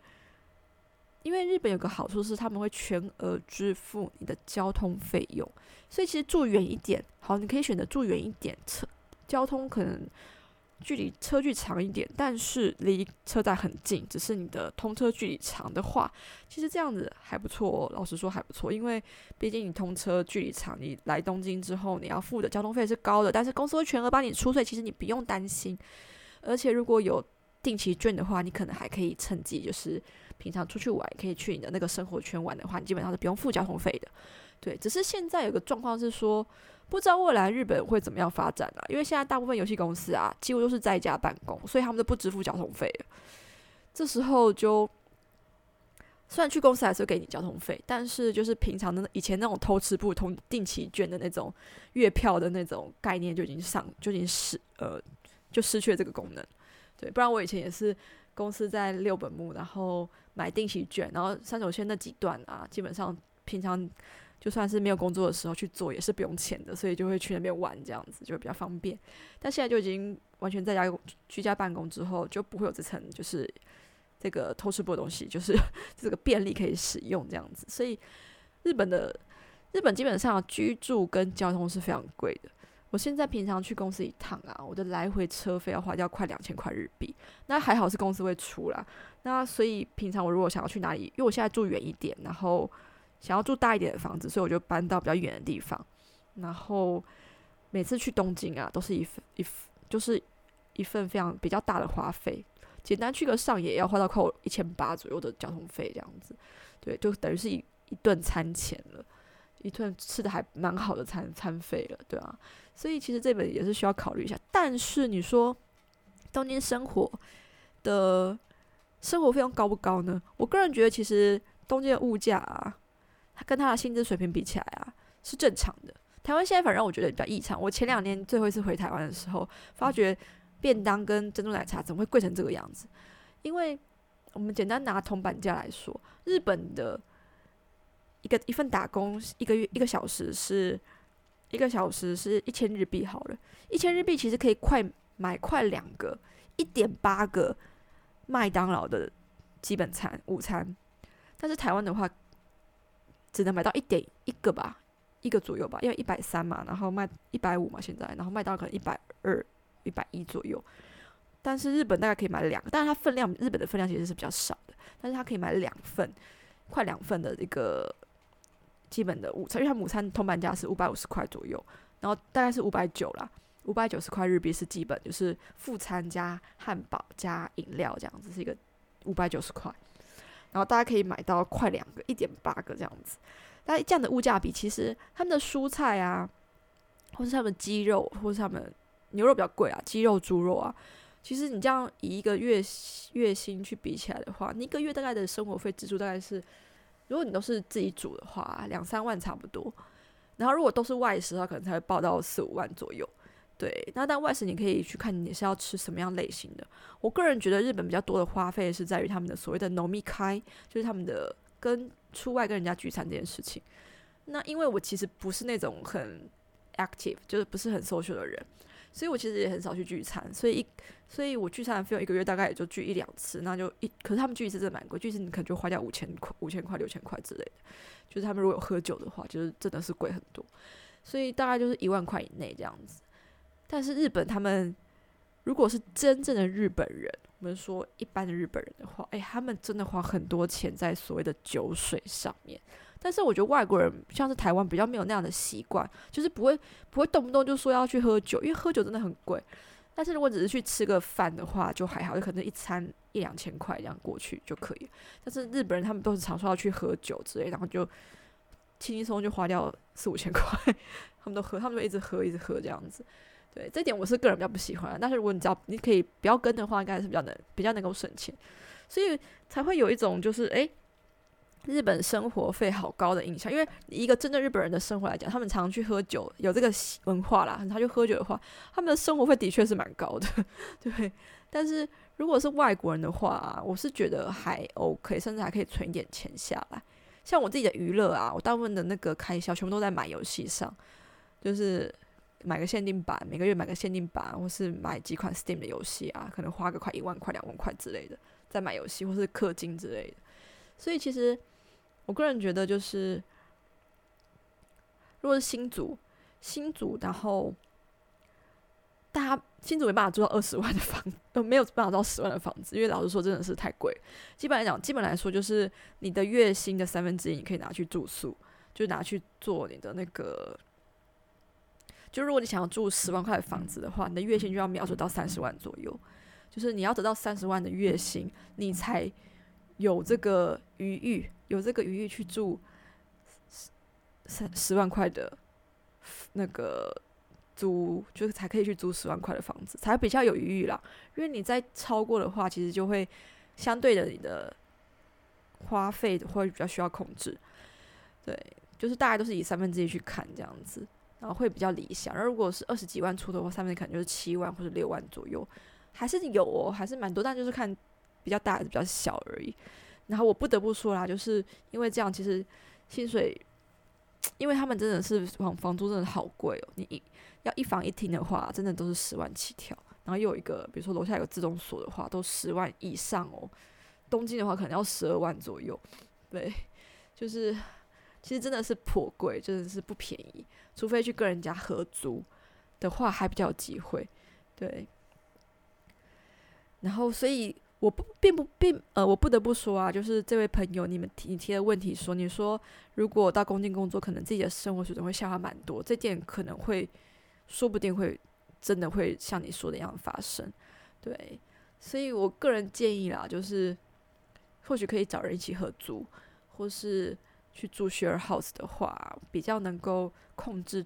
因为日本有个好处是他们会全额支付你的交通费用，所以其实住远一点，好，你可以选择住远一点，车交通可能距离车距长一点，但是离车站很近，只是你的通车距离长的话，其实这样子还不错哦，老实说还不错，因为毕竟你通车距离长，你来东京之后你要付的交通费是高的，但是公司会全额帮你出，所以其实你不用担心。而且如果有定期券的话，你可能还可以趁机就是平常出去玩，可以去你的那个生活圈玩的话，你基本上是不用付交通费的，对。只是现在有个状况是说，不知道未来日本会怎么样发展啊，因为现在大部分游戏公司啊几乎都是在家办公，所以他们都不支付交通费了。这时候就虽然去公司还是会给你交通费，但是就是平常的以前那种偷吃步同定期券的那种月票的那种概念就已经上就已经失呃就失去了这个功能，对。不然我以前也是公司在六本木，然后买定期券，然后三手线那几段啊，基本上平常就算是没有工作的时候去做也是不用钱的，所以就会去那边玩，这样子就会比较方便。但现在就已经完全在家居家办公之后，就不会有这层就是这个偷吃播的东西，就是这个便利可以使用这样子。所以日本的日本基本上居住跟交通是非常贵的。我现在平常去公司一趟啊，我的来回车费要花掉快两千块日币，那还好是公司会出啦。那所以平常我如果想要去哪里，因为我现在住远一点，然后想要住大一点的房子，所以我就搬到比较远的地方。然后每次去东京啊，都是一份一份就是一份非常比较大的花费。简单去个上野要花到快我一千八左右的交通费这样子，对，就等于是 一, 一顿餐钱了，一顿吃的还蛮好的餐餐费了，对啊，所以其实这本也是需要考虑一下。但是你说东京生活的生活费用高不高呢？我个人觉得其实东京的物价啊，它跟它的薪资水平比起来啊是正常的。台湾现在反正我觉得比较异常，我前两年最后一次回台湾的时候发觉便当跟珍珠奶茶怎么会贵成这个样子。因为我们简单拿铜板价来说，日本的一个一份打工一个月一个小时是一个小时是一千日币好了，一千日币其实可以快买快两个 一点八 个麦当劳的基本餐午餐，但是台湾的话只能买到 一点一 个吧，一个左右吧，因为一百三十嘛，然后卖一百五十嘛现在，然后麦当劳可能一百二十一百一十左右，但是日本大概可以买两个，但是它分量日本的分量其实是比较少的，但是它可以买两份快两份的一个基本的午餐，因为它午餐通盘价是五百五十块左右，然后大概是五百九十啦，五百九十块日币是基本，就是副餐加汉堡加饮料这样子，是一个五百九十块，然后大家可以买到快两个 一点八 个这样子。但这样的物价比，其实他们的蔬菜啊，或是他们的鸡肉，或是他们牛肉比较贵啊，鸡肉猪肉啊，其实你这样以一个月月薪去比起来的话，你一个月大概的生活费支出大概是，如果你都是自己煮的话，两三万差不多，然后如果都是外食的话，可能才会报到四五万左右。对，那但外食你可以去看你是要吃什么样类型的。我个人觉得日本比较多的花费是在于他们的所谓的飲み会，就是他们的跟出外跟人家聚餐这件事情。那因为我其实不是那种很 active， 就是不是很 social 的人，所以我其实也很少去聚餐，所以一所以我聚餐的费用一个月大概也就聚一两次，那就一可是他们聚一次真的蛮贵，聚一次你可能就花掉五千块、五千块、六千块之类的，就是他们如果有喝酒的话，就是真的是贵很多，所以大概就是一万块以内这样子。但是日本他们如果是真正的日本人，我们说一般的日本人的话，哎，他们真的花很多钱在所谓的酒水上面。但是我觉得外国人像是台湾比较没有那样的习惯，就是不会不会动不动就说要去喝酒，因为喝酒真的很贵。但是如果只是去吃个饭的话就还好，就可能一餐一两千块这样过去就可以了。但是日本人他们都是常说要去喝酒之类，然后就轻轻松松就花掉四五千块，他们都喝，他们就一直喝一直喝这样子。对，这点我是个人比较不喜欢，但是如果你只要你可以不要跟的话，应该是比较能比较能够省钱，所以才会有一种就是哎，日本生活费好高的印象。因为一个真正日本人的生活来讲，他们常去喝酒，有这个文化啦，很常去喝酒的话，他们的生活费的确是蛮高的，对。但是如果是外国人的话、啊，我是觉得还 OK， 甚至还可以存一点钱下来。像我自己的娱乐啊，我大部分的那个开销全部都在买游戏上，就是。买个限定版，每个月买个限定版，或是买几款 Steam 的游戏啊，可能花个快一万块两万块之类的再买游戏，或是氪金之类的。所以其实我个人觉得就是如果是新竹新竹然后大家新竹没办法租到二十万的房子、呃、没有办法租到十万的房子，因为老实说真的是太贵。基本来讲基本来说就是你的月薪的三分之一你可以拿去住宿，就拿去做你的那个，就如果你想要住十万块的房子的话，你的月薪就要瞄准到三十万左右，就是你要得到三十万的月薪，你才有这个余裕，有这个余裕去住十万块的那个租，就是才可以去租十万块的房子，才比较有余裕啦。因为你再超过的话，其实就会相对的你的花费会比较需要控制。对，就是大概都是以三分之一去看这样子。然后会比较理想，如果是二十几万出的话，上面可能就是七万或者六万左右，还是有哦，还是蛮多，但就是看比较大还是比较小而已。然后我不得不说啦，就是因为这样，其实薪水，因为他们真的是房房租真的好贵哦，你一要一房一厅的话，真的都是十万起跳，然后又有一个，比如说楼下有自动锁的话，都十万以上哦。东京的话可能要十二万左右，对，就是。其实真的是颇贵，真的是不便宜，除非去跟人家合租的话还比较有机会，对。然后所以我不并不并呃我不得不说啊，就是这位朋友，你们提你提的问题说，你说如果到东京工作，可能自己的生活水准会下滑蛮多，这点可能会说不定会真的会像你说的一样发生，对。所以我个人建议啦，就是或许可以找人一起合租，或是去住 share house 的话，比较能够控制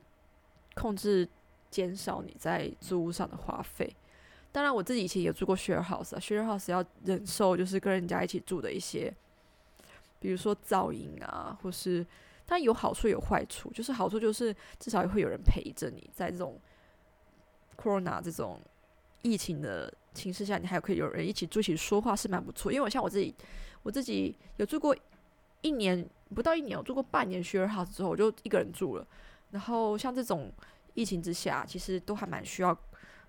控制减少你在租屋上的花费。当然我自己以前也住过 share house 啊 share house 要忍受就是跟人家一起住的一些，比如说噪音啊，或是但有好处有坏处，就是好处就是至少也会有人陪着你，在这种 corona 这种疫情的情势下，你还可以有人一起住一起说话，是蛮不错。因为我像我自己我自己有住过一年不到一年，我住过半年 share house 之后我就一个人住了，然后像这种疫情之下其实都还蛮需要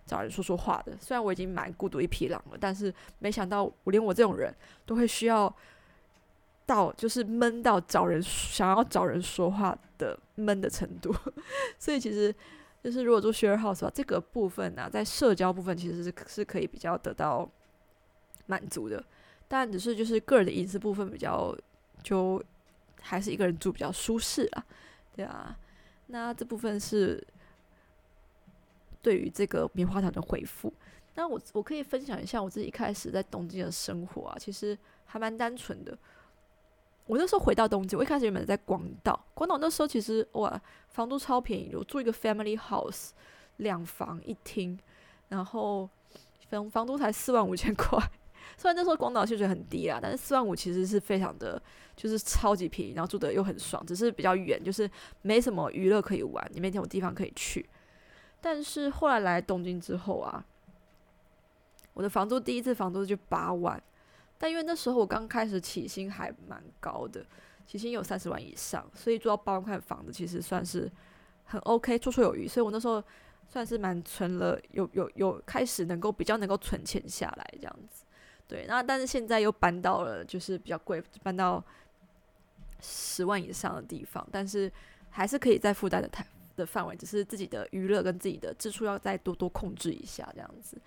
找人说说话的，虽然我已经蛮孤独一匹狼了，但是没想到我连我这种人都会需要到就是闷到找人想要找人说话的闷的程度所以其实就是如果做 share house 吧，这个部分啊，在社交部分其实 是, 是可以比较得到满足的，但只是就是个人的隐私部分比较就还是一个人住比较舒适啊，对啊，那这部分是对于这个棉花糖的回复。那 我, 我可以分享一下我自己一开始在东京的生活啊，其实还蛮单纯的。我那时候回到东京，我一开始原本在广岛，广岛那时候其实哇，房租超便宜，我住一个 family house， 两房一厅，然后房房租才四万五千块。虽然那时候广岛薪水很低啊，但是四万五其实是非常的，就是超级便宜，然后住的又很爽，只是比较远，就是没什么娱乐可以玩，也没什么地方可以去。但是后来来东京之后啊，我的房租第一次房租就八万。但因为那时候我刚开始起薪还蛮高的，起薪有三十万以上，所以住到八万块的房子其实算是很 OK， 绰绰有余。所以我那时候算是蛮存了，有有有开始能够比较能够存钱下来这样子。对，那但是现在又搬到了就是比较贵，搬到十万以上的地方，但是还是可以在负担的的范围，只是自己的娱乐跟自己的支出要再多多控制一下这样子。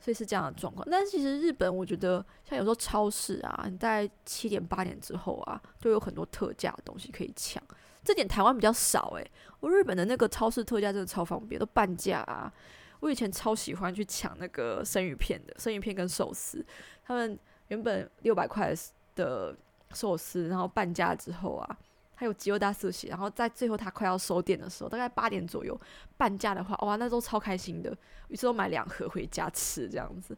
所以是这样的状况。但是其实日本我觉得像有时候超市啊，你在七点八点之后啊就有很多特价的东西可以抢，这点台湾比较少耶、欸、我日本的那个超市特价真的超方便，都半价啊。我以前超喜欢去抢那个生鱼片的，生鱼片跟寿司，他们原本六百块的寿司然后半价之后啊，还有吉肉大寿喜，然后在最后他快要收店的时候，大概八点左右半价的话，哇，那时候超开心的，于是都买两盒回家吃这样子。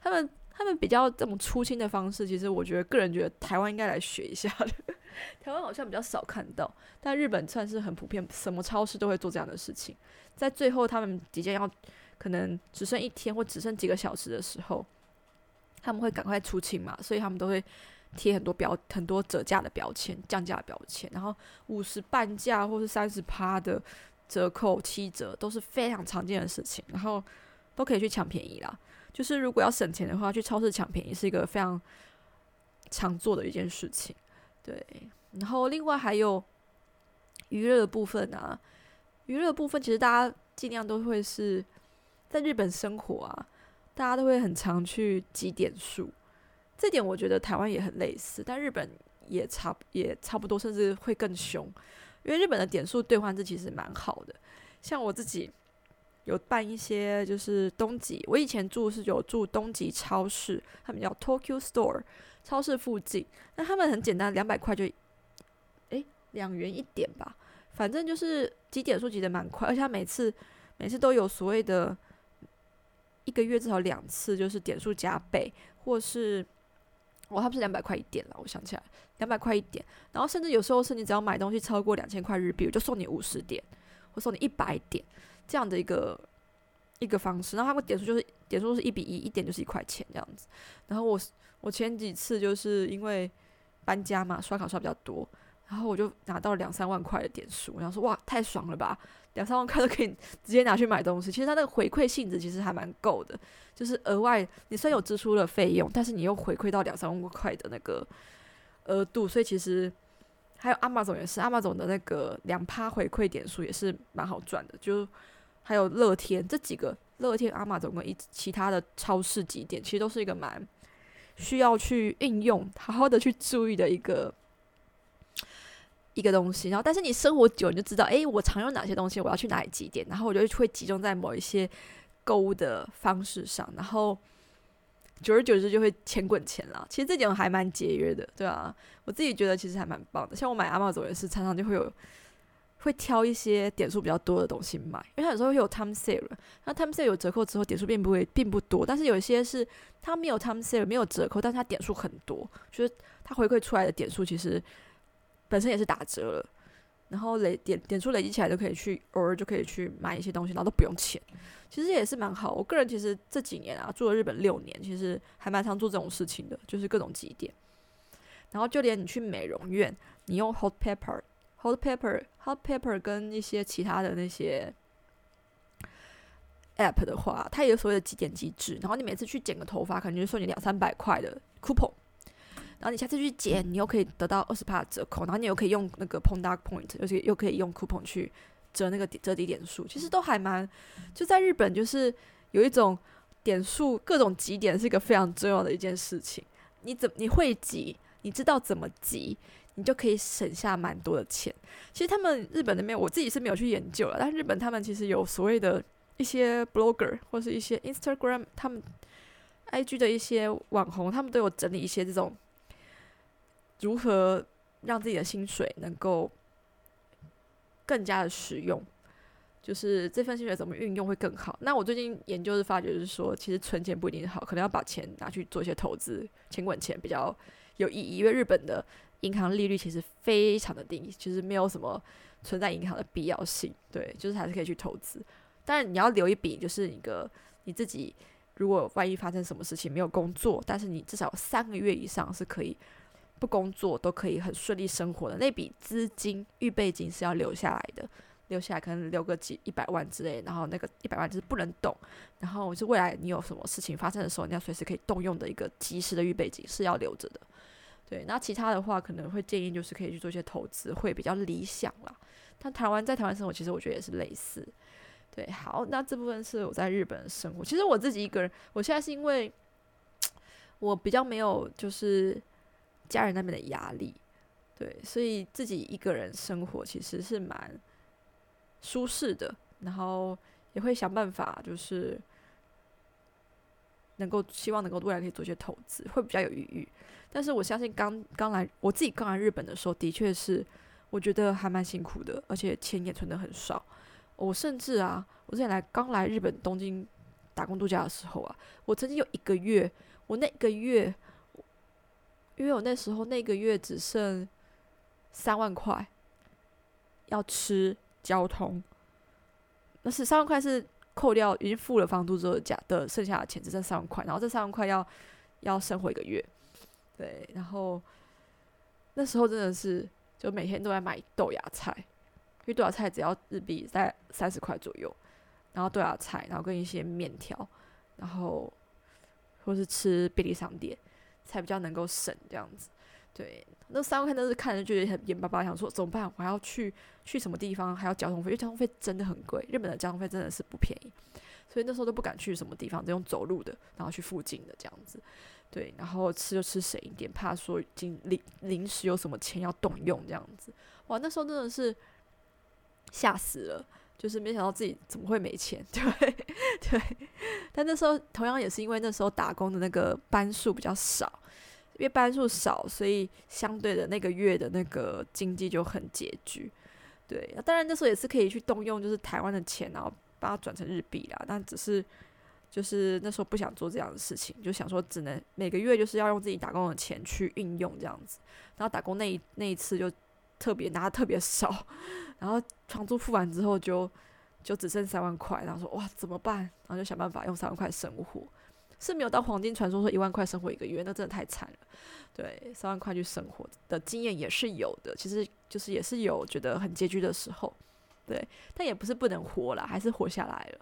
他们他们比较这种出清的方式，其实我觉得个人觉得台湾应该来学一下的，台湾好像比较少看到，但日本算是很普遍，什么超市都会做这样的事情。在最后他们即将要可能只剩一天或只剩几个小时的时候，他们会赶快出清嘛，所以他们都会贴很多标很多折价的标签、降价的标签，然后五十半价或是三十趴的折扣、七折都是非常常见的事情，然后都可以去抢便宜啦。就是如果要省钱的话，去超市抢便宜是一个非常常做的一件事情。对，然后另外还有娱乐的部分啊，娱乐的部分其实大家尽量都会是在日本生活啊，大家都会很常去集点数。这点我觉得台湾也很类似，但日本也 差, 也差不多，甚至会更凶，因为日本的点数兑换制其实蛮好的。像我自己有办一些就是东极，我以前住是有住东极超市，他们叫 Tokyo Store 超市附近，那他们很简单，两百块就诶两元一点吧，反正就是集点数集得蛮快，而且他每次每次都有所谓的一个月至少两次就是点数加倍，或是哦，他不是两百块一点啦，我想起来，两百块一点，然后甚至有时候是你只要买东西超过两千块日币，我就送你五十点，我送你一百点，这样的一个一个方式。然后他们点数就是点数是一比一，一点就是一块钱这样子。然后我我前几次就是因为搬家嘛，刷卡刷比较多，然后我就拿到两三万块的点数，我想说哇，太爽了吧，两三万块都可以直接拿去买东西。其实它那个回馈性质其实还蛮够的，就是额外你虽然有支出的费用，但是你又回馈到两三万块的那个额度，所以其实还有 Amazon 也是 Amazon 的那个 百分之二 回馈点数也是蛮好赚的，就还有乐天，这几个乐天 Amazon 跟其他的超市集点其实都是一个蛮需要去应用好好的去注意的一个一个东西。然后但是你生活久你就知道，哎，我常用哪些东西，我要去哪里集点，然后我就会集中在某一些购物的方式上，然后久而久之就会钱滚钱啦。其实这点还蛮节约的，对啊，我自己觉得其实还蛮棒的。像我买Amazon也是，常常就会有会挑一些点数比较多的东西买，因为它有时候会有 time sale， 那 time sale 有折扣之后点数并不会并不多，但是有一些是它没有 time sale 没有折扣，但是它点数很多，就是它回馈出来的点数其实本身也是打折了，然后累点点数累积起来就可以去偶尔就可以去买一些东西，然后都不用钱，其实也是蛮好。我个人其实这几年啊住了日本六年，其实还蛮常做这种事情的，就是各种集点。然后就连你去美容院，你用 hot pepper hot pepper hot pepper 跟一些其他的那些 app 的话，它也有所谓的集点机制，然后你每次去剪个头发可能就送你两三百块的 coupon，然后你下次去剪，你又可以得到 百分之二十 折扣，然后你又可以用那个 P O W point， 又可以用 coupon 去折那个折抵点数，其实都还蛮，就在日本就是有一种点数各种集点是一个非常重要的一件事情，你怎你会集，你知道怎么集，你就可以省下蛮多的钱。其实他们日本那边我自己是没有去研究了，但日本他们其实有所谓的一些 blogger 或是一些 Instagram 他们 I G 的一些网红，他们都有整理一些这种如何让自己的薪水能够更加的实用，就是这份薪水怎么运用会更好。那我最近研究是发觉就是说，其实存钱不一定好，可能要把钱拿去做一些投资，钱滚钱比较有意义。因为日本的银行利率其实非常的低，就是没有什么存在银行的必要性，对，就是还是可以去投资。当然你要留一笔，就是一个你自己如果万一发生什么事情没有工作，但是你至少三个月以上是可以不工作都可以很顺利生活的那笔资金预备金是要留下来的，留下来可能留个几一百万之类，然后那个一百万就是不能动，然后是未来你有什么事情发生的时候你要随时可以动用的一个及时的预备金是要留着的。对，那其他的话可能会建议就是可以去做一些投资会比较理想啦。但台湾在台湾生活其实我觉得也是类似。对，好，那这部分是我在日本的生活。其实我自己一个人，我现在是因为我比较没有就是家人那边的压力，对，所以自己一个人生活其实是蛮舒适的，然后也会想办法就是能够希望能够未来可以做一些投资会比较有余裕。但是我相信刚刚来我自己刚来日本的时候的确是我觉得还蛮辛苦的，而且钱也存得很少。我甚至啊我之前来刚来日本东京打工度假的时候啊，我曾经有一个月，我那一个月因为我那时候那个月只剩三万块要吃交通，那是三万块是扣掉已经付了房租之后的剩下的钱，只剩三万块，然后这三万块要要生活一个月，对，然后那时候真的是就每天都在买豆芽菜，因为豆芽菜只要日币在三十块左右，然后豆芽菜，然后跟一些面条，然后或是吃便利商店。才比较能够省这样子，对。那三万块那是看着就觉得很眼巴巴，想说怎么办？我还要去去什么地方？还要交通费，因为交通费真的很贵，日本的交通费真的是不便宜，所以那时候都不敢去什么地方，只用走路的，然后去附近的这样子，对。然后吃就吃省一点，怕说临临时有什么钱要动用这样子。哇，那时候真的是吓死了，就是没想到自己怎么会没钱，对对。但那时候同样也是因为那时候打工的那个班数比较少，因为班数少，所以相对的那个月的那个经济就很拮据，对。当然那时候也是可以去动用就是台湾的钱，然后把它转成日币啦，但只是就是那时候不想做这样的事情，就想说只能每个月就是要用自己打工的钱去运用这样子。然后打工那一那一次就特别拿的特别少，然后房租付完之后就就只剩三万块，然后说哇怎么办，然后就想办法用三万块生活，是没有到黄金传说说一万块生活一个月，那真的太惨了，对，三万块去生活的经验也是有的，其实就是也是有觉得很拮据的时候，对，但也不是不能活啦，还是活下来了。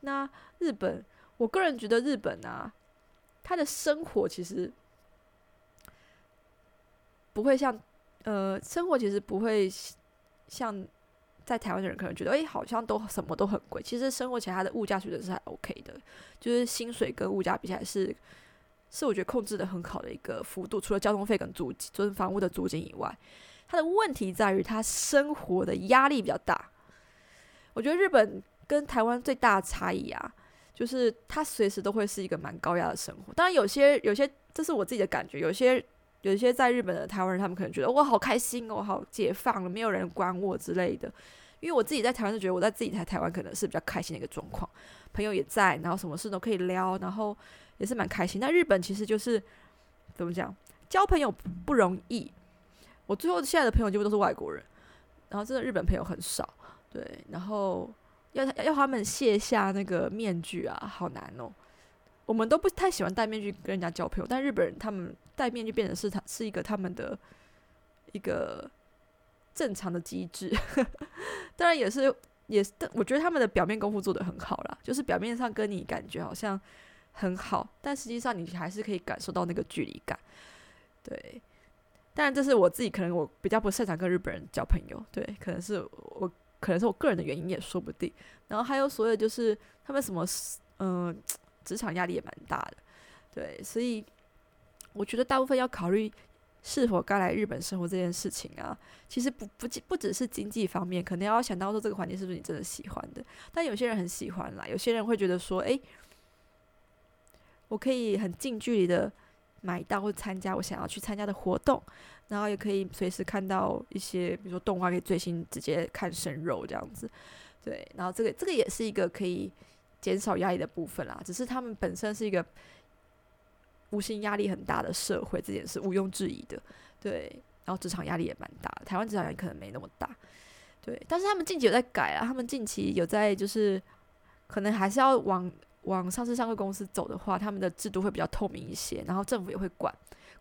那日本我个人觉得日本啊他的生活其实不会像呃，生活其实不会像在台湾的人可能觉得，哎、欸，好像都什么都很贵。其实生活起来，它的物价水准是还 OK 的，就是薪水跟物价比起来是，是我觉得控制的很好的一个幅度。除了交通费跟租金、就是房屋的租金以外，它的问题在于它生活的压力比较大。我觉得日本跟台湾最大的差异啊，就是它随时都会是一个蛮高压的生活。当然有些有些这是我自己的感觉，有些有些在日本的台湾人他们可能觉得我好开心哦，好解放了，没有人管我之类的。因为我自己在台湾就觉得我在自己在台湾可能是比较开心的一个状况，朋友也在，然后什么事都可以聊，然后也是蛮开心。但日本其实就是怎么讲，交朋友不容易。我最后现在的朋友几乎都是外国人，然后真的日本朋友很少，对，然后 要, 要他们卸下那个面具啊，好难哦。我们都不太喜欢戴面具跟人家交朋友，但日本人他们戴面具变成 是, 是一个他们的一个正常的机制。当然也是也是，我觉得他们的表面功夫做得很好啦，就是表面上跟你感觉好像很好，但实际上你还是可以感受到那个距离感，对。当然这是我自己可能我比较不擅长跟日本人交朋友，对，可能是我可能是我个人的原因也说不定。然后还有所有就是他们什么嗯职场压力也蛮大的，对，所以我觉得大部分要考虑是否该来日本生活这件事情啊，其实 不, 不, 不只是经济方面，可能要想到说这个环境是不是你真的喜欢的。但有些人很喜欢啦，有些人会觉得说哎，我可以很近距离的买到或参加我想要去参加的活动，然后也可以随时看到一些比如说动画可以最新直接看生肉这样子，对。然后这个这个也是一个可以减少压力的部分啦，只是他们本身是一个无形压力很大的社会，这点是毋庸置疑的，对。然后职场压力也蛮大的，台湾职场压力可能没那么大，对。但是他们近期有在改啦，他们近期有在就是可能还是要往往上市上柜公司走的话，他们的制度会比较透明一些，然后政府也会管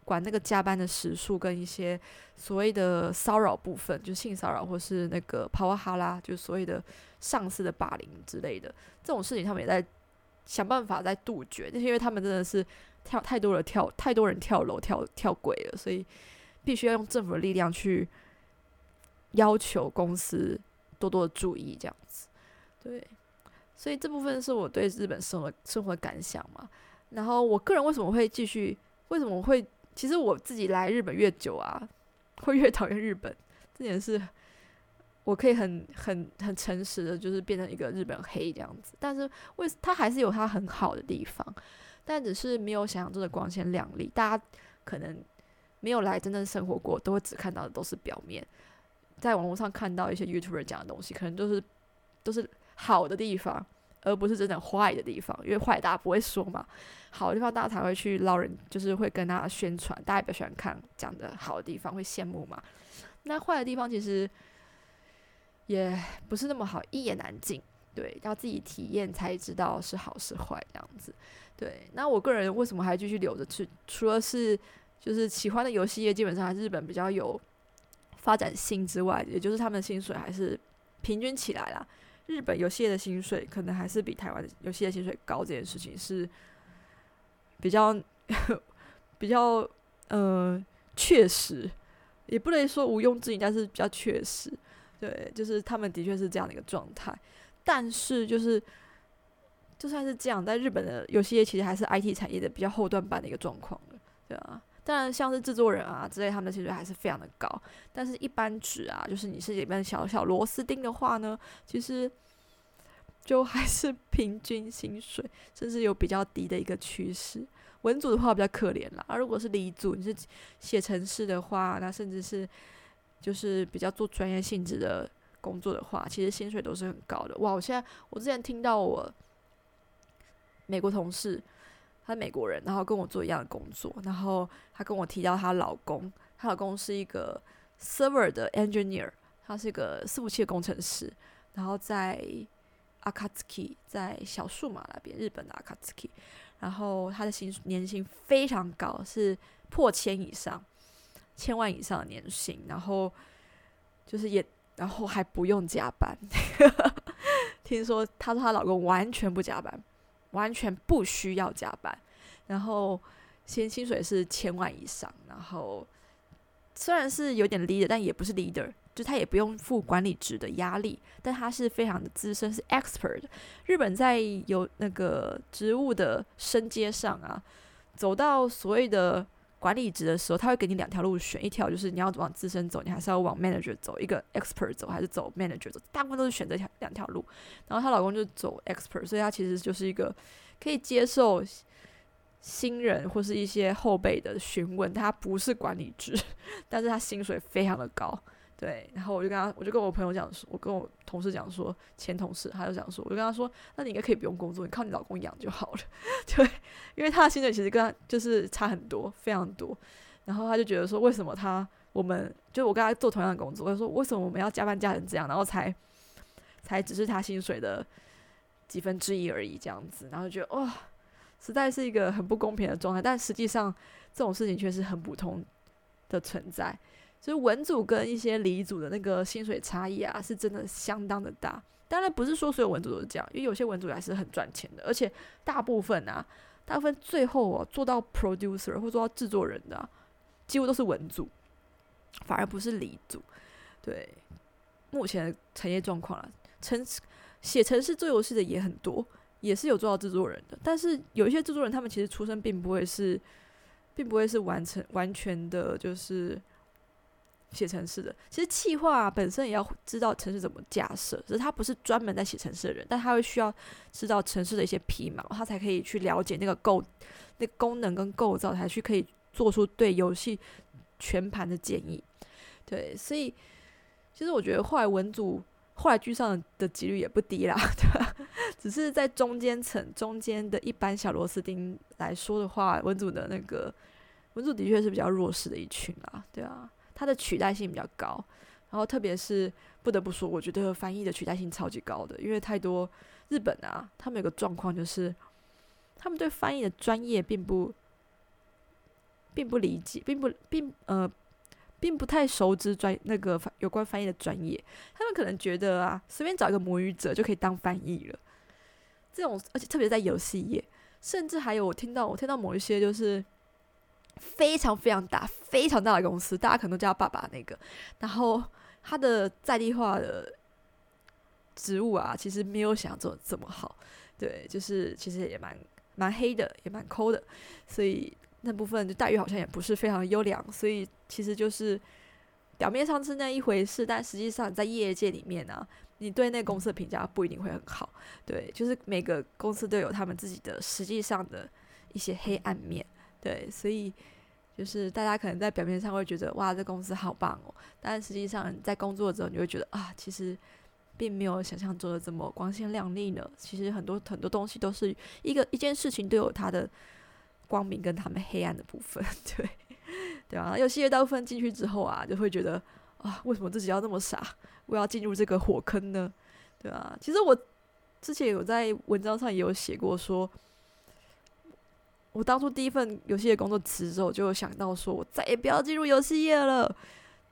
管那个加班的时数跟一些所谓的骚扰部分，就是性骚扰或是那个帕瓦哈拉，就是所谓的上司的霸凌之类的这种事情，他们也在想办法在杜绝。但是因为他们真的是跳太多了跳太多人跳楼跳跳轨了，所以必须要用政府的力量去要求公司多多的注意这样子，对。所以这部分是我对日本生活生活的感想嘛。然后我个人为什么会继续为什么会其实我自己来日本越久啊，会越讨厌日本，这点是我可以很很很诚实的就是变成一个日本黑这样子。但是为它还是有它很好的地方，但只是没有想象中的光鲜亮丽，大家可能没有来真正生活过都会只看到的都是表面，在网络上看到一些 YouTuber 讲的东西可能都是都是好的地方，而不是真的坏的地方，因为坏大家不会说嘛，好的地方大家才会去捞人，就是会跟他宣传，大家比较喜欢看讲的好的地方，会羡慕嘛。那坏的地方其实也不是那么好，一言难尽，对，要自己体验才知道是好是坏这样子，对。那我个人为什么还继续留着去，除了是就是喜欢的游戏业基本上还是日本比较有发展性之外，也就是他们的薪水还是平均起来啦，日本游戏业的薪水可能还是比台湾游戏业的薪水高，这件事情是比较比较呃确实，也不能说毋庸置疑，但是比较确实，对，就是他们的确是这样的一个状态。但是就是就算是这样，在日本的游戏业其实还是 I T 产业的比较后段版的一个状况的，对啊。当然像是制作人啊之类，他们的薪水还是非常的高，但是一般职啊，就是你是里面小小螺丝钉的话呢，其实就还是平均薪水，甚至有比较低的一个趋势。文组的话比较可怜啦，而如果是理组，你是写程式的话，那甚至是就是比较做专业性质的工作的话，其实薪水都是很高的。哇，我现在我之前听到我美国同事，他是美国人，然后跟我做一样的工作，然后他跟我提到他老公，他老公是一个 server 的 engineer， 他是一个伺服器的工程师，然后在 Akatsuki， 在小数码那边，日本的 Akatsuki， 然后他的薪年薪非常高，是破千以上，千万以上的年薪，然后就是也然后还不用加班。听说他说他老公完全不加班，完全不需要加班，然后薪薪水是千万以上，然后虽然是有点 leader， 但也不是 leader， 就他也不用负管理职的压力，但他是非常的资深，是 expert。日本在有那个职务的升阶上啊，走到所谓的管理职的时候，他会给你两条路选，一条就是你要往资深走，你还是要往 manager 走，一个 expert 走还是走 manager 走，大部分都是选择两条路。然后她老公就走 expert， 所以她其实就是一个可以接受新人或是一些后辈的询问，她不是管理职，但是她薪水非常的高。对，然后我就跟他，我就跟我朋友讲说，我跟我同事讲说，前同事，他就讲说，我就跟他说，那你应该可以不用工作，你靠你老公养就好了。对，因为他的薪水其实跟他就是差很多，非常多。然后他就觉得说，为什么他我们就我跟他做同样的工作，他说为什么我们要加班加成这样，然后才才只是他薪水的几分之一而已这样子，然后就觉得哇、哦，实在是一个很不公平的状态。但实际上这种事情却是很普通的存在。所以文组跟一些理组的那个薪水差异啊，是真的相当的大。当然不是说所有文组都是这样，因为有些文组还是很赚钱的，而且大部分啊，大部分最后哦做到 producer 或做到制作人的、啊，几乎都是文组，反而不是理组。对，目前的产业状况啦，程写程式做游戏的也很多，也是有做到制作人的，但是有一些制作人他们其实出身并不会是，并不会是完成完全的，就是。写程式的其实企划、啊、本身也要知道程式怎么架设，只是他不是专门在写程式的人，但他会需要知道程式的一些皮毛，他才可以去了解那个构那个功能跟构造，才去可以做出对游戏全盘的建议。对，所以其实我觉得后来文组后来居上的几率也不低啦，对，只是在中间层中间的一般小螺丝钉来说的话，文组的那个文组的确是比较弱势的一群啦，对啊，它的取代性比较高，然后特别是不得不说，我觉得翻译的取代性超级高的，因为太多日本啊，他们有个状况就是，他们对翻译的专业并不，并不理解，并不并呃，并不太熟知专那个有关翻译的专业，他们可能觉得啊，随便找一个母语者就可以当翻译了，这种而且特别在游戏业，甚至还有我听到我听到某一些就是。非常非常大非常大的公司，大家可能都叫他爸爸那个，然后他的在地化的职务啊，其实没有想做这么好，对，就是其实也蛮蛮黑的，也蛮抠的，所以那部分就待遇好像也不是非常优良，所以其实就是表面上是那一回事，但实际上在业界里面啊，你对那个公司的评价不一定会很好，对，就是每个公司都有他们自己的实际上的一些黑暗面。对，所以就是大家可能在表面上会觉得哇，这公司好棒哦，但实际上在工作之后，你会觉得啊，其实并没有想象中的这么光鲜亮丽呢。其实很多很多东西都是一个一件事情都有它的光明跟他们黑暗的部分，对，对啊。有些大部分进去之后啊，就会觉得啊，为什么自己要那么傻，我要进入这个火坑呢？对啊，其实我之前有在文章上也有写过说。我当初第一份游戏的工作辞职后，就想到说我再也不要进入游戏业了，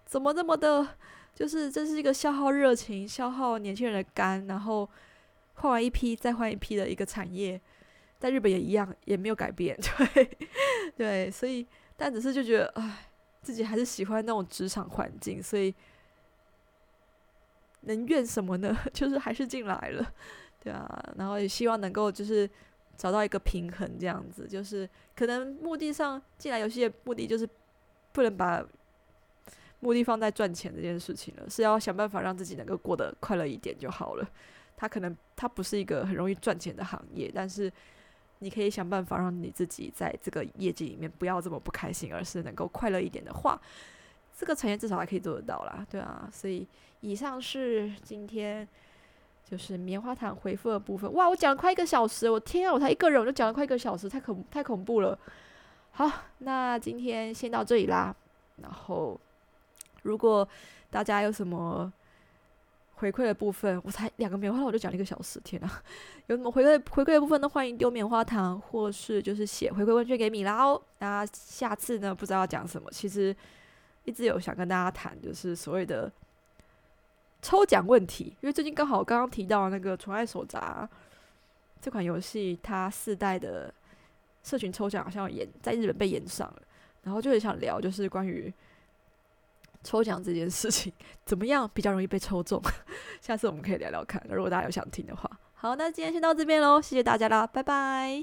怎么那么的，就是这是一个消耗热情、消耗年轻人的肝，然后换完一批再换一批的一个产业，在日本也一样，也没有改变，对对，所以但只是就觉得，哎，自己还是喜欢那种职场环境，所以能怨什么呢？就是还是进来了，对啊，然后也希望能够就是。找到一个平衡，这样子就是可能目的上进来游戏的目的就是不能把目的放在赚钱这件事情了，是要想办法让自己能够过得快乐一点就好了。它可能它不是一个很容易赚钱的行业，但是你可以想办法让你自己在这个业绩里面不要这么不开心，而是能够快乐一点的话，这个产业至少还可以做得到啦，对啊。所以以上是今天。就是棉花糖回复的部分，哇，我讲了快一个小时，我天啊，我才一个人我就讲了快一个小时，太恐太恐怖了。好，那今天先到这里啦。然后，如果大家有什么回馈的部分，我才两个棉花糖我就讲了一个小时，天啊！有什么回馈回馈的部分呢？欢迎丢棉花糖，或是就是写回馈问卷给米拉哦。那下次呢，不知道要讲什么，其实一直有想跟大家谈，就是所谓的。抽奖问题，因为最近刚好刚刚提到那个《纯爱手札》这款游戏，它四代的社群抽奖好像延在日本被延上了，然后就很想聊，就是关于抽奖这件事情，怎么样比较容易被抽中？下次我们可以聊聊看，如果大家有想听的话。好，那今天先到这边喽，谢谢大家啦，拜拜。